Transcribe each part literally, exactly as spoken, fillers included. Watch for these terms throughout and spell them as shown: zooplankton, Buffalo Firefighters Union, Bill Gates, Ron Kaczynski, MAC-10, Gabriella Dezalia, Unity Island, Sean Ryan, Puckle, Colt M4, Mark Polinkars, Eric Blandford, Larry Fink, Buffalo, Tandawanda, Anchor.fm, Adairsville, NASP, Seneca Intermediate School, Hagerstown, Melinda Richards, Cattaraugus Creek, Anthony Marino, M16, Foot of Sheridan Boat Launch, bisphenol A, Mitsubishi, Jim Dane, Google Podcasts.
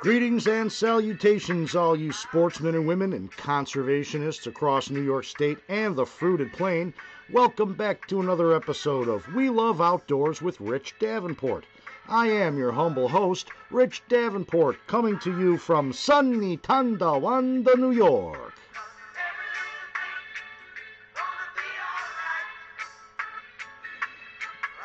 Greetings and salutations, all you sportsmen and women and conservationists across New York State and the Fruited Plain. Welcome back to another episode of We Love Outdoors with Rich Davenport. I am your humble host, Rich Davenport, coming to you from sunny Tandawanda, New York.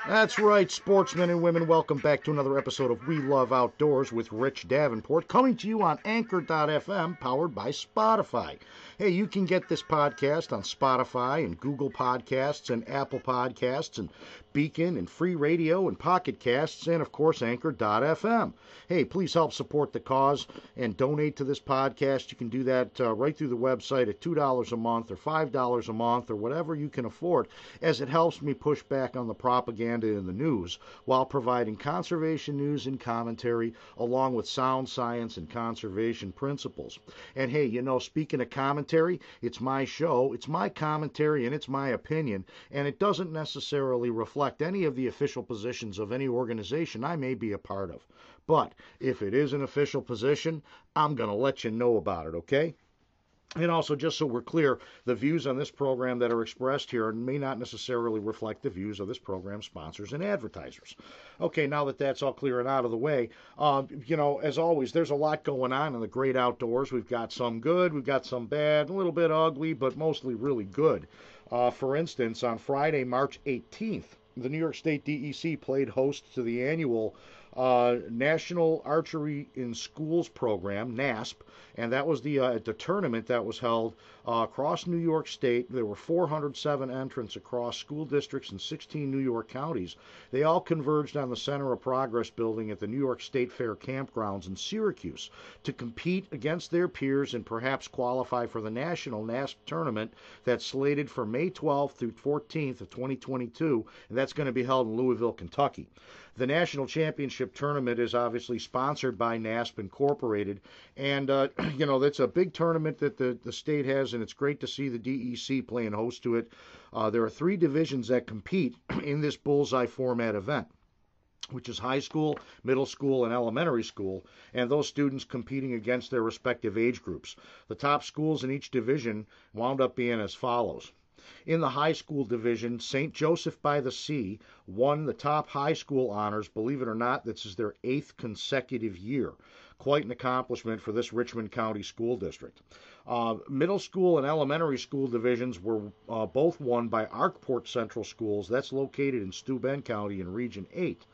That's right, sportsmen and women, welcome back to another episode of We Love Outdoors with Rich Davenport, coming to you on Anchor dot f m, powered by Spotify. Hey, you can get this podcast on Spotify and Google Podcasts and Apple Podcasts and Beacon and Free Radio and Pocket Casts and, of course, Anchor dot f m. Hey, please help support the cause and donate to this podcast. You can do that uh, right through the website at two dollars a month or five dollars a month or whatever you can afford, as it helps me push back on the propaganda in the news while providing conservation news and commentary along with sound science and conservation principles. And hey, you know, speaking of commentary, it's my show, it's my commentary, and it's my opinion, and it doesn't necessarily reflect any of the official positions of any organization I may be a part of. But if it is an official position, I'm going to let you know about it, okay? And also, just so we're clear, the views on this program that are expressed here may not necessarily reflect the views of this program's sponsors and advertisers. Okay, now that that's all clear and out of the way, um, you know, as always, there's a lot going on in the great outdoors. We've got some good, we've got some bad, a little bit ugly, but mostly really good. Uh, for instance, on Friday, March eighteenth, the New York State D E C played host to the annual uh, National Archery in Schools program, NASP, and that was the uh, the tournament that was held uh, across New York State. There were four hundred seven entrants across school districts in sixteen New York counties. They all converged on the Center of Progress building at the New York State Fair campgrounds in Syracuse to compete against their peers and perhaps qualify for the National NASP tournament that's slated for May twelfth through fourteenth of twenty twenty-two, and that's going to be held in Louisville, Kentucky. The National Championship Tournament is obviously sponsored by NASP Incorporated, and, uh, you know, that's a big tournament that the, the state has, and it's great to see the D E C playing host to it. Uh, there are three divisions that compete in this bullseye format event, which is high school, middle school, and elementary school, and those students competing against their respective age groups. The top schools in each division wound up being as follows. In the high school division, Saint Joseph-by-the-Sea won the top high school honors. Believe it or not, this is their eighth consecutive year. Quite an accomplishment for this Richmond County school district. Uh, middle school and elementary school divisions were uh, both won by Arcport Central Schools. That's located in Steuben County in Region eight.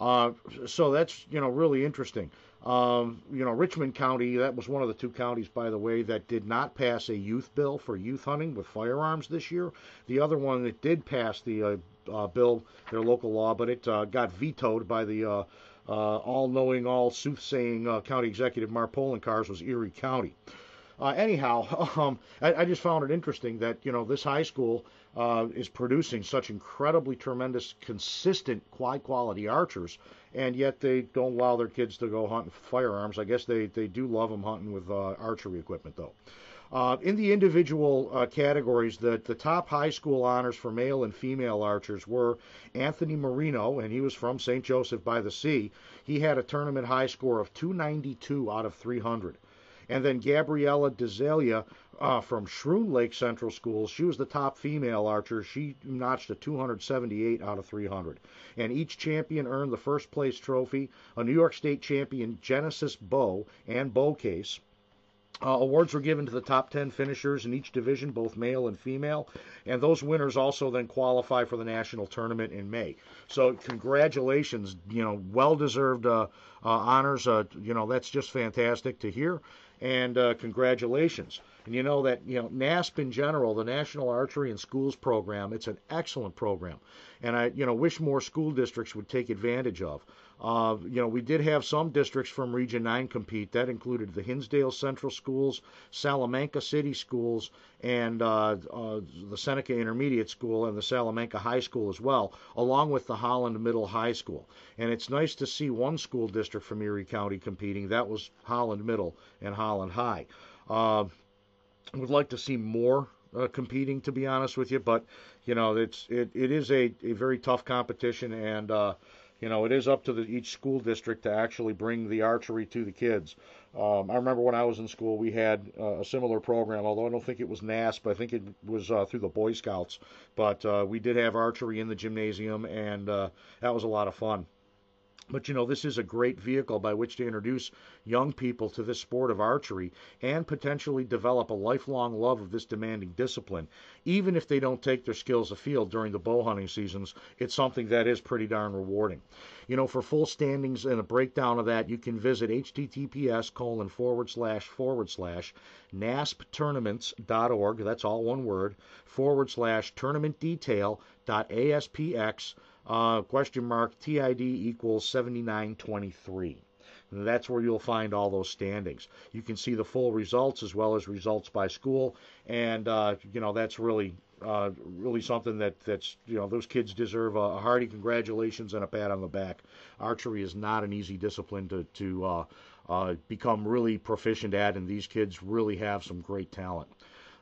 Uh, so that's, you know, really interesting. Um, you know, Richmond County, that was one of the two counties, by the way, that did not pass a youth bill for youth hunting with firearms this year. The other one that did pass the uh, uh, bill, their local law, but it uh, got vetoed by the uh, uh, all-knowing, all-soothsaying uh, county executive, Mark Polinkars, was Erie County. Uh, anyhow, um, I, I just found it interesting that, you know, this high school uh, is producing such incredibly tremendous, consistent, high-quality archers, and yet they don't allow their kids to go hunting with firearms. I guess they, they do love them hunting with uh, archery equipment, though. Uh, in the individual uh, categories, the, the top high school honors for male and female archers were Anthony Marino, and he was from Saint Joseph-by-the-Sea. He had a tournament high score of two ninety-two out of three hundred. And then Gabriella Dezalia uh, from Shroon Lake Central School, she was the top female archer. She notched a two seventy-eight out of three hundred. And each champion earned the first place trophy, a New York State champion Genesis bow and bow case. Uh, awards were given to the top ten finishers in each division, both male and female, and those winners also then qualify for the national tournament in May. So congratulations, you know, well-deserved uh, uh, honors. Uh, you know, that's just fantastic to hear, and uh, congratulations. And you know that, you know, NASP in general, the National Archery in Schools program, it's an excellent program, and I, you know, wish more school districts would take advantage of. Uh, you know, we did have some districts from Region nine compete. That included the Hinsdale Central Schools, Salamanca City Schools, and uh, uh, the Seneca Intermediate School and the Salamanca High School as well, along with the Holland Middle High School. And it's nice to see one school district from Erie County competing. That was Holland Middle and Holland High. Uh, would like to see more Uh, competing, to be honest with you, but, you know, it's, it, it is a, a very tough competition, and, uh, you know, it is up to the, each school district to actually bring the archery to the kids. Um, I remember when I was in school, we had uh, a similar program, although I don't think it was N A S P. I think it was uh, through the Boy Scouts. But uh, we did have archery in the gymnasium, and uh, that was a lot of fun. But, you know, this is a great vehicle by which to introduce young people to this sport of archery and potentially develop a lifelong love of this demanding discipline. Even if they don't take their skills afield during the bow hunting seasons, it's something that is pretty darn rewarding. You know, for full standings and a breakdown of that, you can visit https colon forward slash forward slash nasptournaments.org, that's all one word, forward slash tournament detail dot aspx. Uh, question mark T I D equals seventy-nine twenty-three. And that's where you'll find all those standings. You can see the full results as well as results by school, and uh, you know that's really, uh, really something that that's you know those kids deserve a hearty congratulations and a pat on the back. Archery is not an easy discipline to to uh, uh, become really proficient at, and these kids really have some great talent.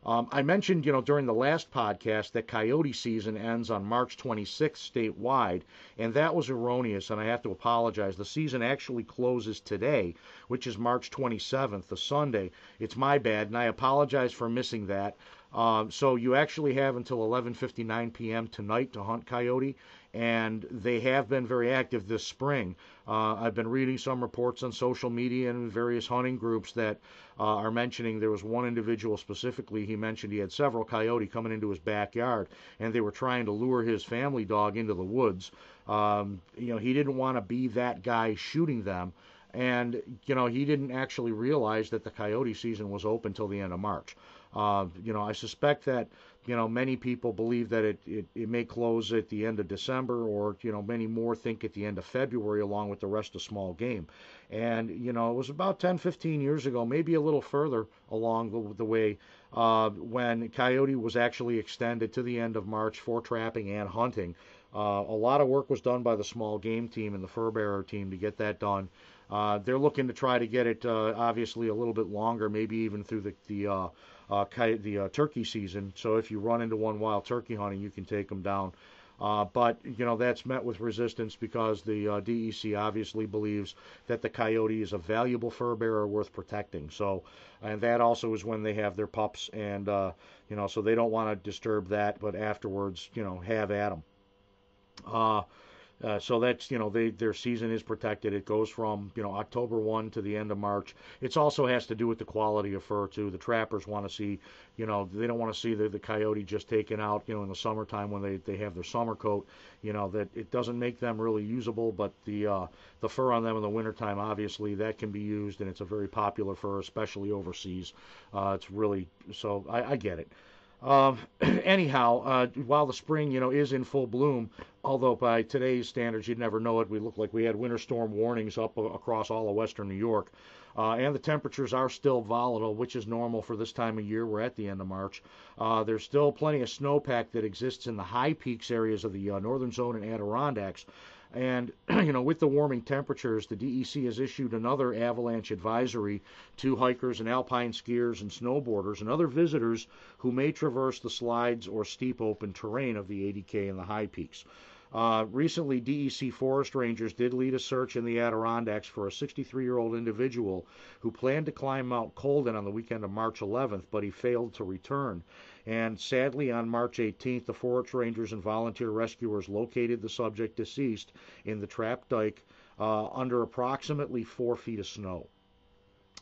Um, I mentioned, you know, during the last podcast that coyote season ends on March twenty-sixth statewide, and that was erroneous, and I have to apologize. The season actually closes today, which is March twenty-seventh, the Sunday. It's my bad, and I apologize for missing that. Um, so you actually have until eleven fifty-nine p.m. tonight to hunt coyote, and they have been very active this spring. Uh, I've been reading some reports on social media and various hunting groups that uh, are mentioning there was one individual specifically, he mentioned he had several coyote coming into his backyard, and they were trying to lure his family dog into the woods. Um, you know, he didn't want to be that guy shooting them. And, you know, he didn't actually realize that the coyote season was open till the end of March. Uh, you know, I suspect that, you know, many people believe that it, it, it may close at the end of December, or, you know, many more think at the end of February along with the rest of small game. And, you know, it was about ten, fifteen years ago, maybe a little further along the, the way, uh, when coyote was actually extended to the end of March for trapping and hunting. Uh, a lot of work was done by the small game team and the fur bearer team to get that done. Uh, they're looking to try to get it, uh, obviously, a little bit longer, maybe even through the the uh, uh, the uh, turkey season. So if you run into one while turkey hunting, you can take them down. Uh, but, you know, that's met with resistance because the uh, D E C obviously believes that the coyote is a valuable fur bearer worth protecting. So, and that also is when they have their pups, and, uh, you know, so they don't want to disturb that, but afterwards, you know, have at them. Uh, Uh, so that's, you know, they, their season is protected. It goes from, you know, October first to the end of March. It also has to do with the quality of fur, too. The trappers want to see, you know, they don't want to see the, the coyote just taken out, you know, in the summertime when they, they have their summer coat, you know, that it doesn't make them really usable. But the uh, the fur on them in the wintertime, obviously, that can be used, and it's a very popular fur, especially overseas. Uh, it's really, so I, I get it. Um, anyhow, uh, while the spring, you know, is in full bloom, although by today's standards, you'd never know it. We look like we had winter storm warnings up across all of western New York. Uh, and the temperatures are still volatile, which is normal for this time of year. We're at the end of March. Uh, there's still plenty of snowpack that exists in the high peaks areas of the uh, northern zone and Adirondacks. And, you know, with the warming temperatures, the D E C has issued another avalanche advisory to hikers and alpine skiers and snowboarders and other visitors who may traverse the slides or steep open terrain of the eighty K and the high peaks. Uh, recently, D E C forest rangers did lead a search in the Adirondacks for a sixty-three-year-old individual who planned to climb Mount Colden on the weekend of March eleventh, but he failed to return. And sadly, on March eighteenth, the forest rangers and volunteer rescuers located the subject deceased in the trap dike uh, under approximately four feet of snow.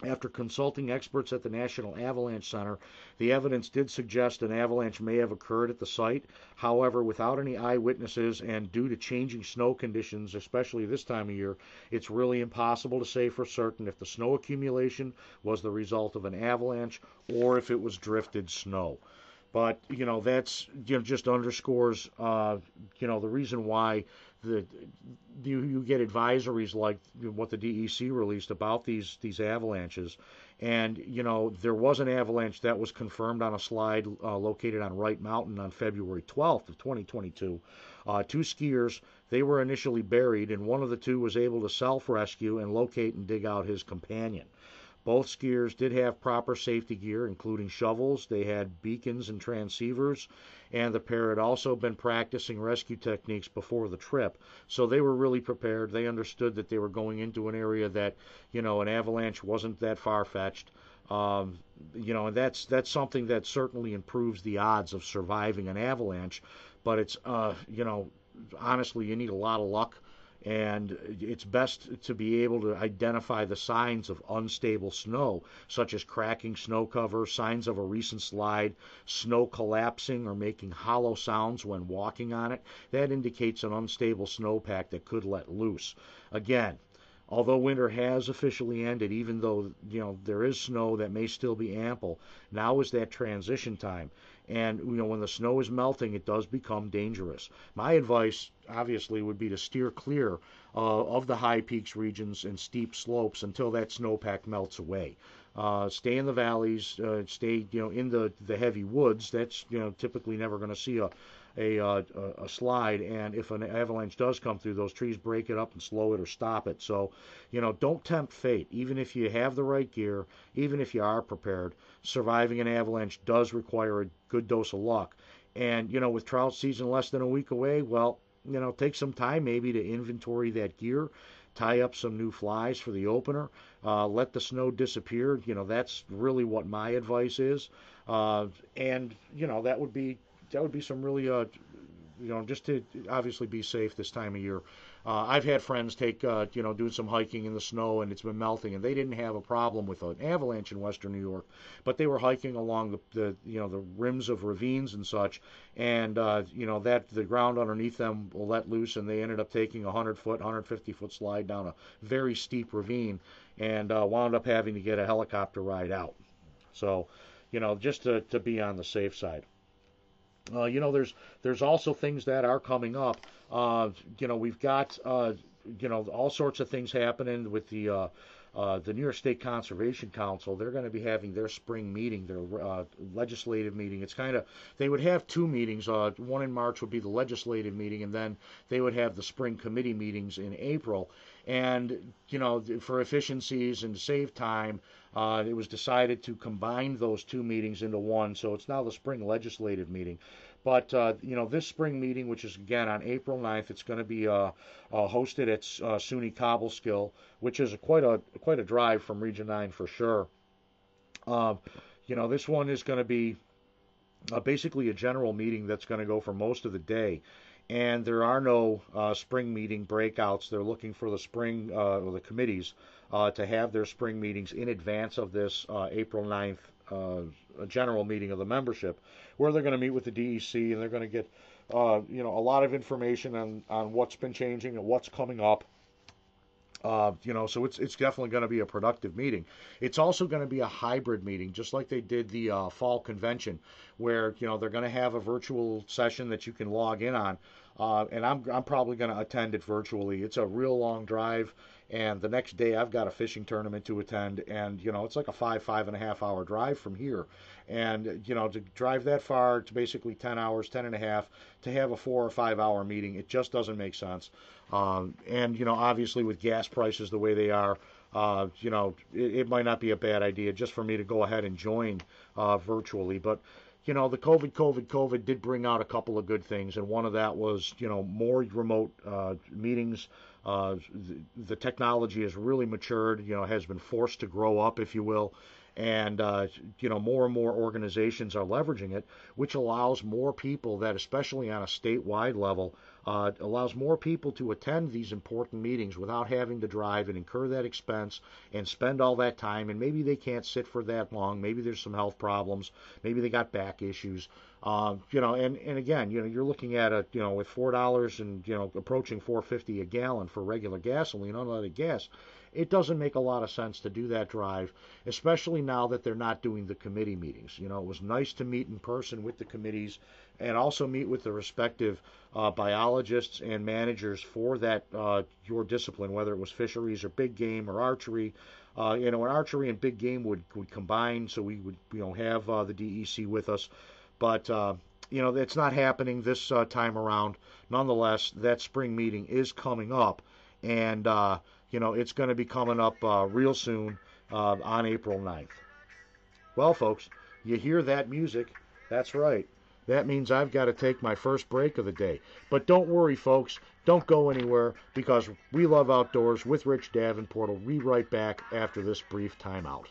After consulting experts at the National Avalanche Center, the evidence did suggest an avalanche may have occurred at the site. However, without any eyewitnesses and due to changing snow conditions, especially this time of year, it's really impossible to say for certain if the snow accumulation was the result of an avalanche or if it was drifted snow. But, you know, that's, you know, just underscores, uh, you know, the reason why the you, you get advisories like what the D E C released about these, these avalanches. And, you know, there was an avalanche that was confirmed on a slide uh, located on Wright Mountain on February twelfth of twenty twenty-two. Uh, two skiers, they were initially buried, and one of the two was able to self-rescue and locate and dig out his companion. Both skiers did have proper safety gear, including shovels. They had beacons and transceivers, and the pair had also been practicing rescue techniques before the trip. So they were really prepared. They understood that they were going into an area that, you know, an avalanche wasn't that far-fetched. Um, you know, and that's that's something that certainly improves the odds of surviving an avalanche. But it's, uh, you know, honestly, you need a lot of luck. And it's best to be able to identify the signs of unstable snow, such as cracking snow cover, signs of a recent slide, snow collapsing or making hollow sounds when walking on it. That indicates an unstable snowpack that could let loose. Again, although winter has officially ended, even though, you know, there is snow that may still be ample, now is that transition time. And, you know, when the snow is melting, it does become dangerous. My advice, obviously, would be to steer clear uh, of the high peaks regions and steep slopes until that snowpack melts away. Uh, stay in the valleys, uh, stay, you know, in the, the heavy woods. That's, you know, typically never going to see a, a, uh, a slide. And if an avalanche does come through, those trees break it up and slow it or stop it. So, you know, don't tempt fate. Even if you have the right gear, even if you are prepared, surviving an avalanche does require a good dose of luck. And, you know, with trout season less than a week away, well, you know, take some time maybe to inventory that gear, tie up some new flies for the opener, uh, let the snow disappear. You know, that's really what my advice is. Uh, and, you know, that would be, that would be some really, uh, you know, just to obviously be safe this time of year. Uh, I've had friends take, uh, you know, doing some hiking in the snow, and it's been melting, and they didn't have a problem with an avalanche in western New York, but they were hiking along the, the you know, the rims of ravines and such, and, uh, you know, that the ground underneath them will let loose, and they ended up taking a one hundred foot, one hundred fifty foot slide down a very steep ravine, and uh, wound up having to get a helicopter ride out. So, you know, just to, to be on the safe side. Uh, you know, there's there's also things that are coming up. Uh, you know, we've got, uh, you know, all sorts of things happening with the uh, uh, the New York State Conservation Council. They're going to be having their spring meeting, their uh, legislative meeting. It's kind of, they would have two meetings. Uh, one in March would be the legislative meeting, and then they would have the spring committee meetings in April. And, you know, for efficiencies and to save time, Uh, it was decided to combine those two meetings into one, so it's now the spring legislative meeting. But, uh, you know, this spring meeting, which is, again, on April ninth, it's going to be uh, uh, hosted at uh, SUNY Cobleskill, which is a, quite a quite a drive from Region nine for sure. Uh, you know, this one is going to be uh, basically a general meeting that's going to go for most of the day. And there are no uh, spring meeting breakouts. They're looking for the spring, uh, or the committees, uh, to have their spring meetings in advance of this uh, April ninth uh, general meeting of the membership, where they're going to meet with the D E C, and they're going to get, uh, you know, a lot of information on, on what's been changing and what's coming up. Uh, you know, so it's it's definitely going to be a productive meeting. It's also going to be a hybrid meeting, just like they did the uh, fall convention, where, you know, they're going to have a virtual session that you can log in on, uh, and I'm I'm probably going to attend it virtually. It's a real long drive, and the next day I've got a fishing tournament to attend, and, you know, it's like a five, five and a half hour drive from here. And, you know, to drive that far, to basically ten hours, ten and a half, to have a four or five hour meeting, it just doesn't make sense. Um, and, you know, obviously with gas prices the way they are, uh, you know, it, it might not be a bad idea just for me to go ahead and join uh, virtually. But, you know, the COVID, COVID, COVID did bring out a couple of good things. And one of that was, you know, more remote uh, meetings. Uh, the, the technology has really matured, you know, has been forced to grow up, if you will. And, uh, you know, more and more organizations are leveraging it, which allows more people that, especially on a statewide level, uh, allows more people to attend these important meetings without having to drive and incur that expense and spend all that time. And maybe they can't sit for that long. Maybe there's some health problems. Maybe they got back issues. Uh, you know, and, and again, you know, you're looking at a, you know, with four dollars and, you know, approaching four fifty a gallon for regular gasoline, unleaded gas. It doesn't make a lot of sense to do that drive, especially now that they're not doing the committee meetings. You know, it was nice to meet in person with the committees and also meet with the respective uh, biologists and managers for that, uh, your discipline, whether it was fisheries or big game or archery. Uh, you know, and archery and big game would, would combine, so we would, you know, have uh, the D E C with us. But, uh, you know, it's not happening this uh, time around. Nonetheless, that spring meeting is coming up, and, uh, you know, it's going to be coming up uh, real soon, uh, on April ninth. Well, folks, you hear that music. That's right. That means I've got to take my first break of the day. But don't worry, folks. Don't go anywhere, because We Love Outdoors with Rich Davenport will be right back after this brief timeout.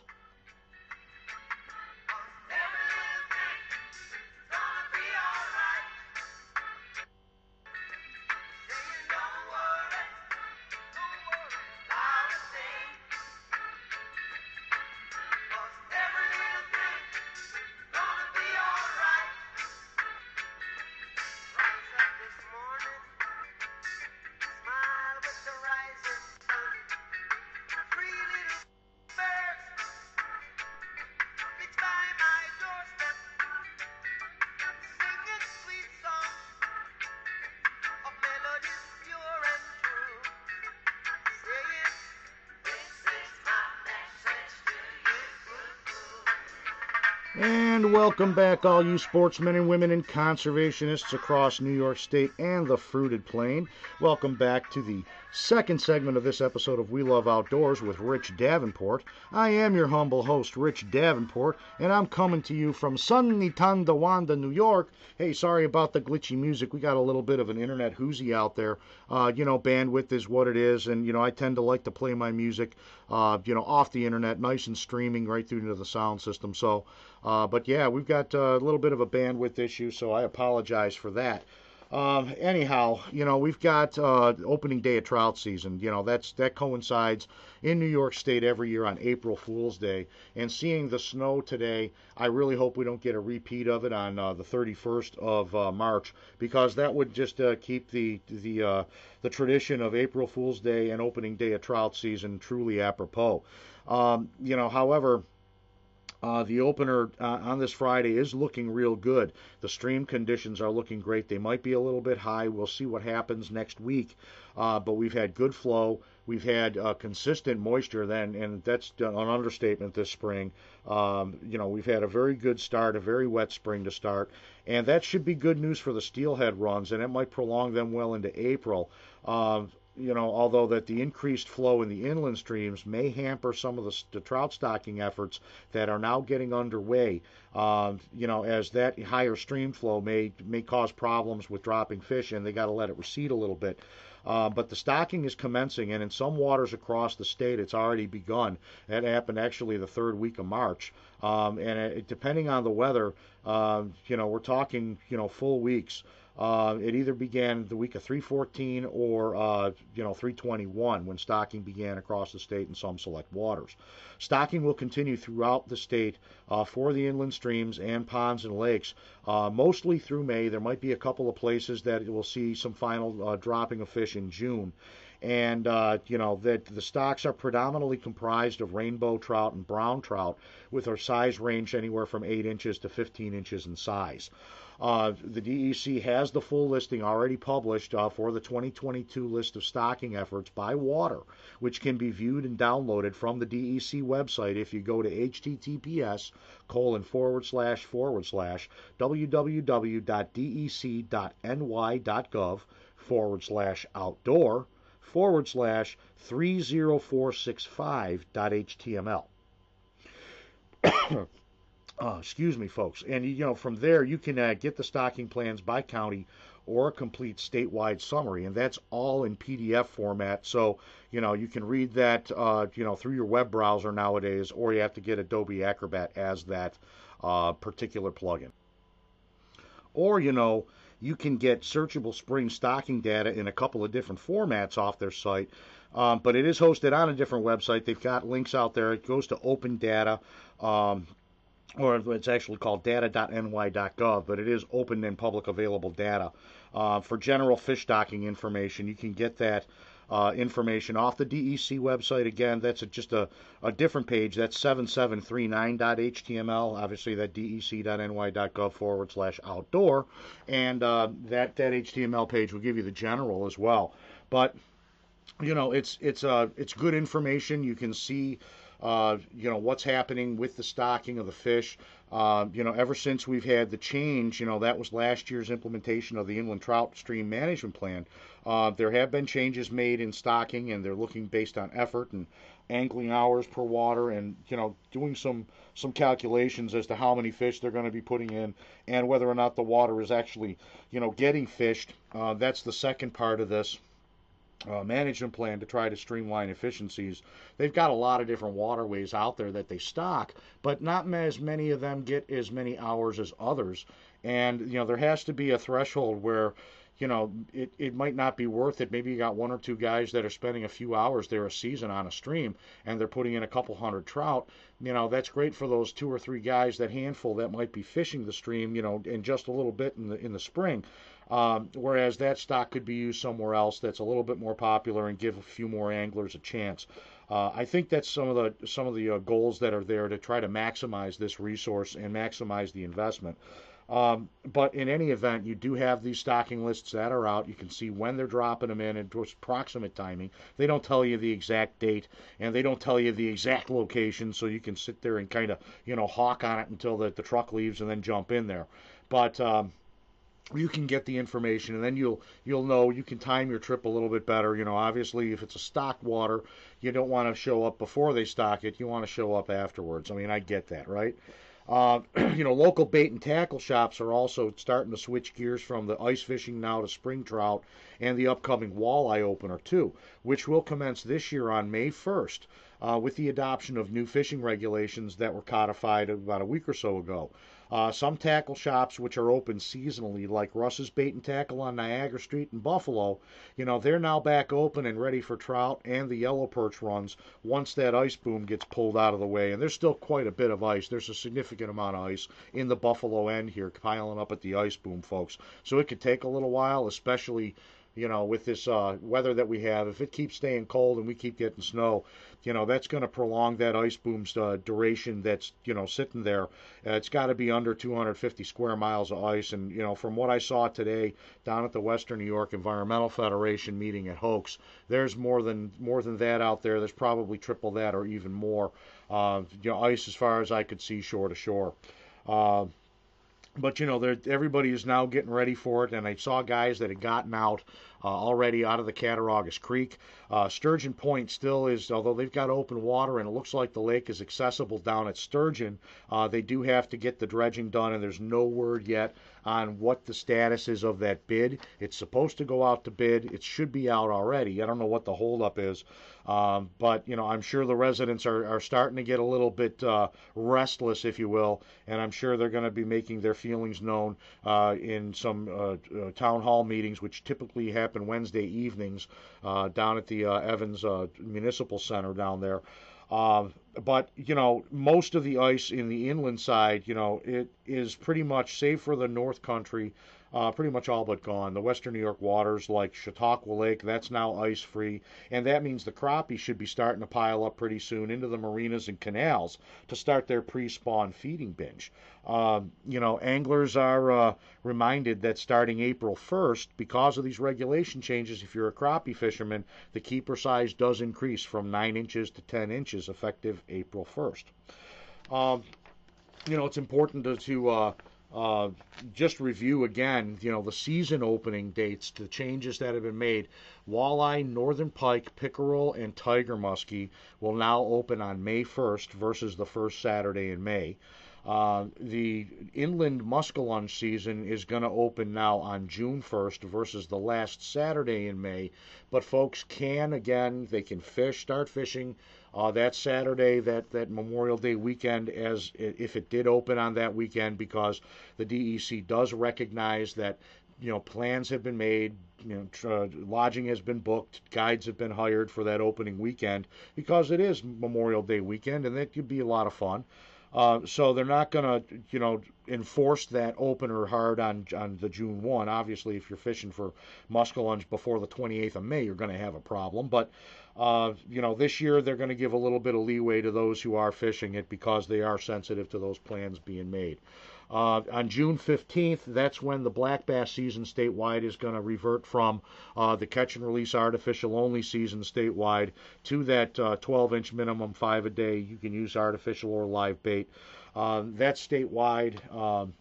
And welcome back, all you sportsmen and women and conservationists across New York State and the Fruited Plain. Welcome back to the second segment of this episode of We Love Outdoors with Rich Davenport. I am your humble host, Rich Davenport, and I'm coming to you from sunny Tandawanda, New York. Hey, sorry about the glitchy music. We got a little bit of an internet hoozy out there. Uh, you know, bandwidth is what it is, and, you know, I tend to like to play my music, uh, you know, off the internet, nice and streaming right through into the sound system. So, uh, but, yeah, we've got a little bit of a bandwidth issue, so I apologize for that. Um, anyhow, you know, we've got uh, opening day of trout season. You know, that's that coincides in New York State every year on April Fool's Day. And seeing the snow today, I really hope we don't get a repeat of it on uh, the thirty-first of uh, March, because that would just uh, keep the the uh, the tradition of April Fool's Day and opening day of trout season truly apropos. Um, you know, however. Uh, the opener uh, on this Friday is looking real good. The stream conditions are looking great. They might be a little bit high. We'll see what happens next week. Uh, but we've had good flow. We've had uh, consistent moisture then, and that's an understatement this spring. Um, you know, we've had a very good start, a very wet spring to start, and that should be good news for the steelhead runs, and it might prolong them well into April. Um, You know, although that the increased flow in the inland streams may hamper some of the, the trout stocking efforts that are now getting underway, uh, you know, as that higher stream flow may may cause problems with dropping fish, and they got to let it recede a little bit. Uh, but the stocking is commencing, and in some waters across the state, it's already begun. That happened actually the third week of March. Um, and it, depending on the weather, uh, you know, we're talking, you know, full weeks. Uh, it either began the week of three fourteen or, uh, you know, three twenty-one when stocking began across the state in some select waters. Stocking will continue throughout the state uh, for the inland streams and ponds and lakes, uh, mostly through May. There might be a couple of places that will see some final uh, dropping of fish in June. And, uh, you know, that the stocks are predominantly comprised of rainbow trout and brown trout, with our size range anywhere from eight inches to fifteen inches in size. Uh, the D E C has the full listing already published uh, for the twenty twenty-two list of stocking efforts by water, which can be viewed and downloaded from the D E C website if you go to https colon forward slash forward slash www.dec.ny.gov forward slash outdoor forward slash 30465.html. Uh, excuse me, folks. And, you know, from there, you can uh, get the stocking plans by county or a complete statewide summary, and that's all in P D F format. So, you know, you can read that, uh, you know, through your web browser nowadays, or you have to get Adobe Acrobat as that uh, particular plugin. Or, you know, you can get searchable spring stocking data in a couple of different formats off their site. Um, but it is hosted on a different website. They've got links out there. It goes to Open Data. Um, or it's actually called data dot n y dot gov, but it is open and public available data. Uh, for general fish stocking information, you can get that uh, information off the D E C website. Again, that's a, just a, a different page. That's seven seven three nine dot h t m l, obviously that dec.ny.gov forward slash outdoor, and uh, that, that H T M L page will give you the general as well. But, you know, it's, it's, uh, it's good information. You can see Uh, you know, what's happening with the stocking of the fish. Uh, you know, ever since we've had the change, you know, that was last year's implementation of the Inland Trout Stream Management Plan. Uh, there have been changes made in stocking, and they're looking based on effort and angling hours per water, and, you know, doing some some calculations as to how many fish they're going to be putting in and whether or not the water is actually, you know, getting fished. Uh, that's the second part of this uh, management plan, to try to streamline efficiencies. They've got a lot of different waterways out there that they stock, but not as many of them get as many hours as others. And, you know, there has to be a threshold where, you know, it, it might not be worth it. Maybe you got one or two guys that are spending a few hours there a season on a stream, and they're putting in a couple hundred trout. You know, that's great for those two or three guys, that handful that might be fishing the stream, you know, in just a little bit in the in the spring. Um, whereas that stock could be used somewhere else that's a little bit more popular and give a few more anglers a chance. Uh, I think that's some of the some of the uh, goals that are there, to try to maximize this resource and maximize the investment. Um, but in any event, you do have these stocking lists that are out. You can see when they're dropping them in and approximate timing. They don't tell you the exact date, and they don't tell you the exact location, so you can sit there and kind of, you know, hawk on it until the, the truck leaves and then jump in there. But um, you can get the information, and then you'll you'll know. You can time your trip a little bit better. You know, obviously, if it's a stocked water, you don't want to show up before they stock it. You want to show up afterwards. I mean, I get that, right? Uh, you know, local bait and tackle shops are also starting to switch gears from the ice fishing now to spring trout and the upcoming walleye opener too, which will commence this year on May first uh, with the adoption of new fishing regulations that were codified about a week or so ago. Uh, some tackle shops, which are open seasonally, like Russ's Bait and Tackle on Niagara Street in Buffalo, you know, they're now back open and ready for trout and the yellow perch runs once that ice boom gets pulled out of the way. And there's still quite a bit of ice. There's a significant amount of ice in the Buffalo end here, piling up at the ice boom, folks. So it could take a little while, especially, you know, with this uh, weather that we have. If it keeps staying cold and we keep getting snow, you know, that's going to prolong that ice boom's uh, duration that's, you know, sitting there. Uh, it's got to be under two hundred fifty square miles of ice. And, you know, from what I saw today down at the Western New York Environmental Federation meeting at Hoax, there's more than more than that out there. There's probably triple that or even more, uh, you know, ice as far as I could see shore to shore. Uh, But, you know, everybody is now getting ready for it, and I saw guys that had gotten out uh, already out of the Cattaraugus Creek. Uh, Sturgeon Point still is, although they've got open water and it looks like the lake is accessible down at Sturgeon, uh, they do have to get the dredging done, and there's no word yet on what the status is of that bid. It's supposed to go out to bid. It should be out already. I don't know what the holdup is. Um, but, you know, I'm sure the residents are, are starting to get a little bit uh, restless, if you will, and I'm sure they're going to be making their feelings known uh, in some uh, uh, town hall meetings, which typically happen Wednesday evenings uh, down at the uh, Evans uh, Municipal Center down there. Um, but, you know, most of the ice in the inland side, you know, it is pretty much, save for the North Country, Uh, pretty much all but gone. The Western New York waters, like Chautauqua Lake, that's now ice-free, and that means the crappie should be starting to pile up pretty soon into the marinas and canals to start their pre-spawn feeding binge. Um, you know, anglers are uh, reminded that starting April first, because of these regulation changes, if you're a crappie fisherman, the keeper size does increase from nine inches to ten inches, effective April first. Um, you know, it's important to... to uh, Uh, just review again, you know, the season opening dates, the changes that have been made. Walleye, northern pike, pickerel, and tiger muskie will now open on May first versus the first Saturday in May. Uh, the inland muskellunge season is going to open now on June first versus the last Saturday in May. But folks can, again, they can fish, start fishing Uh, that Saturday, that, that Memorial Day weekend, as if it did open on that weekend, because the D E C does recognize that, you know, plans have been made, you know, uh, lodging has been booked, guides have been hired for that opening weekend, because it is Memorial Day weekend, and that could be a lot of fun. Uh, so they're not going to, you know, enforce that opener hard on on the June first. Obviously, if you're fishing for muskellunge before the twenty-eighth of May, you're going to have a problem. But, uh, you know, this year they're going to give a little bit of leeway to those who are fishing it, because they are sensitive to those plans being made. Uh, on June fifteenth, that's when the black bass season statewide is going to revert from uh, the catch-and-release artificial-only season statewide to that uh, twelve-inch minimum, five a day. You can use artificial or live bait. Uh, that's statewide, um,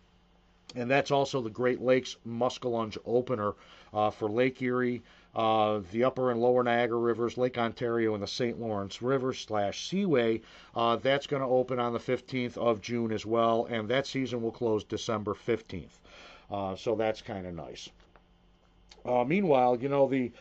and that's also the Great Lakes muskellunge opener uh, for Lake Erie, uh, the upper and lower Niagara Rivers, Lake Ontario, and the Saint Lawrence River slash Seaway. Uh, that's going to open on the fifteenth of June as well, and that season will close December fifteenth. Uh, so that's kind of nice. Uh, meanwhile, you know, the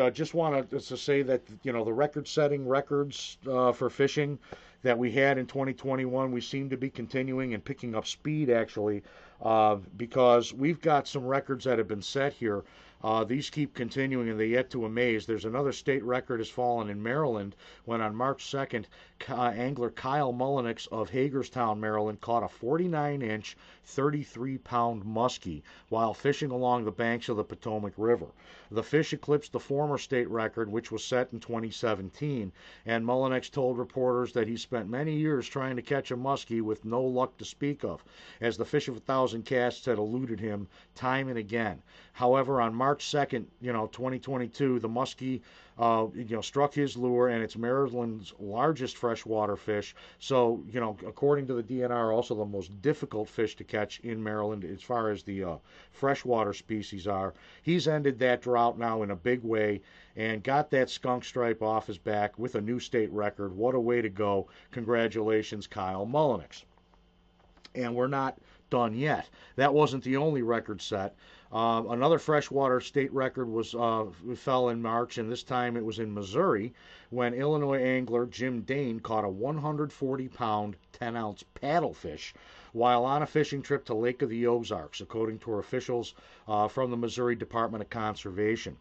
uh, just want to say that, you know, the record-setting records uh, for fishing that we had in twenty twenty-one, we seem to be continuing and picking up speed, actually, uh, because we've got some records that have been set here. Uh, these keep continuing, and they yet to amaze. There's another state record has fallen in Maryland when on March second, uh, angler Kyle Mullenix of Hagerstown, Maryland, caught a forty-nine inch, thirty-three pound muskie while fishing along the banks of the Potomac River. The fish eclipsed the former state record, which was set in twenty seventeen, and Mullenix told reporters that he spent many years trying to catch a muskie with no luck to speak of, as the fish of a thousand casts had eluded him time and again. However, on March second, you know, twenty twenty-two, the muskie, uh, you know, struck his lure, and it's Maryland's largest freshwater fish. So, you know, according to the D N R, also the most difficult fish to catch in Maryland as far as the uh, freshwater species are. He's ended that drought now in a big way and got that skunk stripe off his back with a new state record. What a way to go. Congratulations, Kyle Mullenix. And we're not done yet. That wasn't the only record set. Uh, another freshwater state record was uh, fell in March, and this time it was in Missouri, when Illinois angler Jim Dane caught a one hundred forty pound, ten ounce paddlefish while on a fishing trip to Lake of the Ozarks, according to officials uh, from the Missouri Department of Conservation.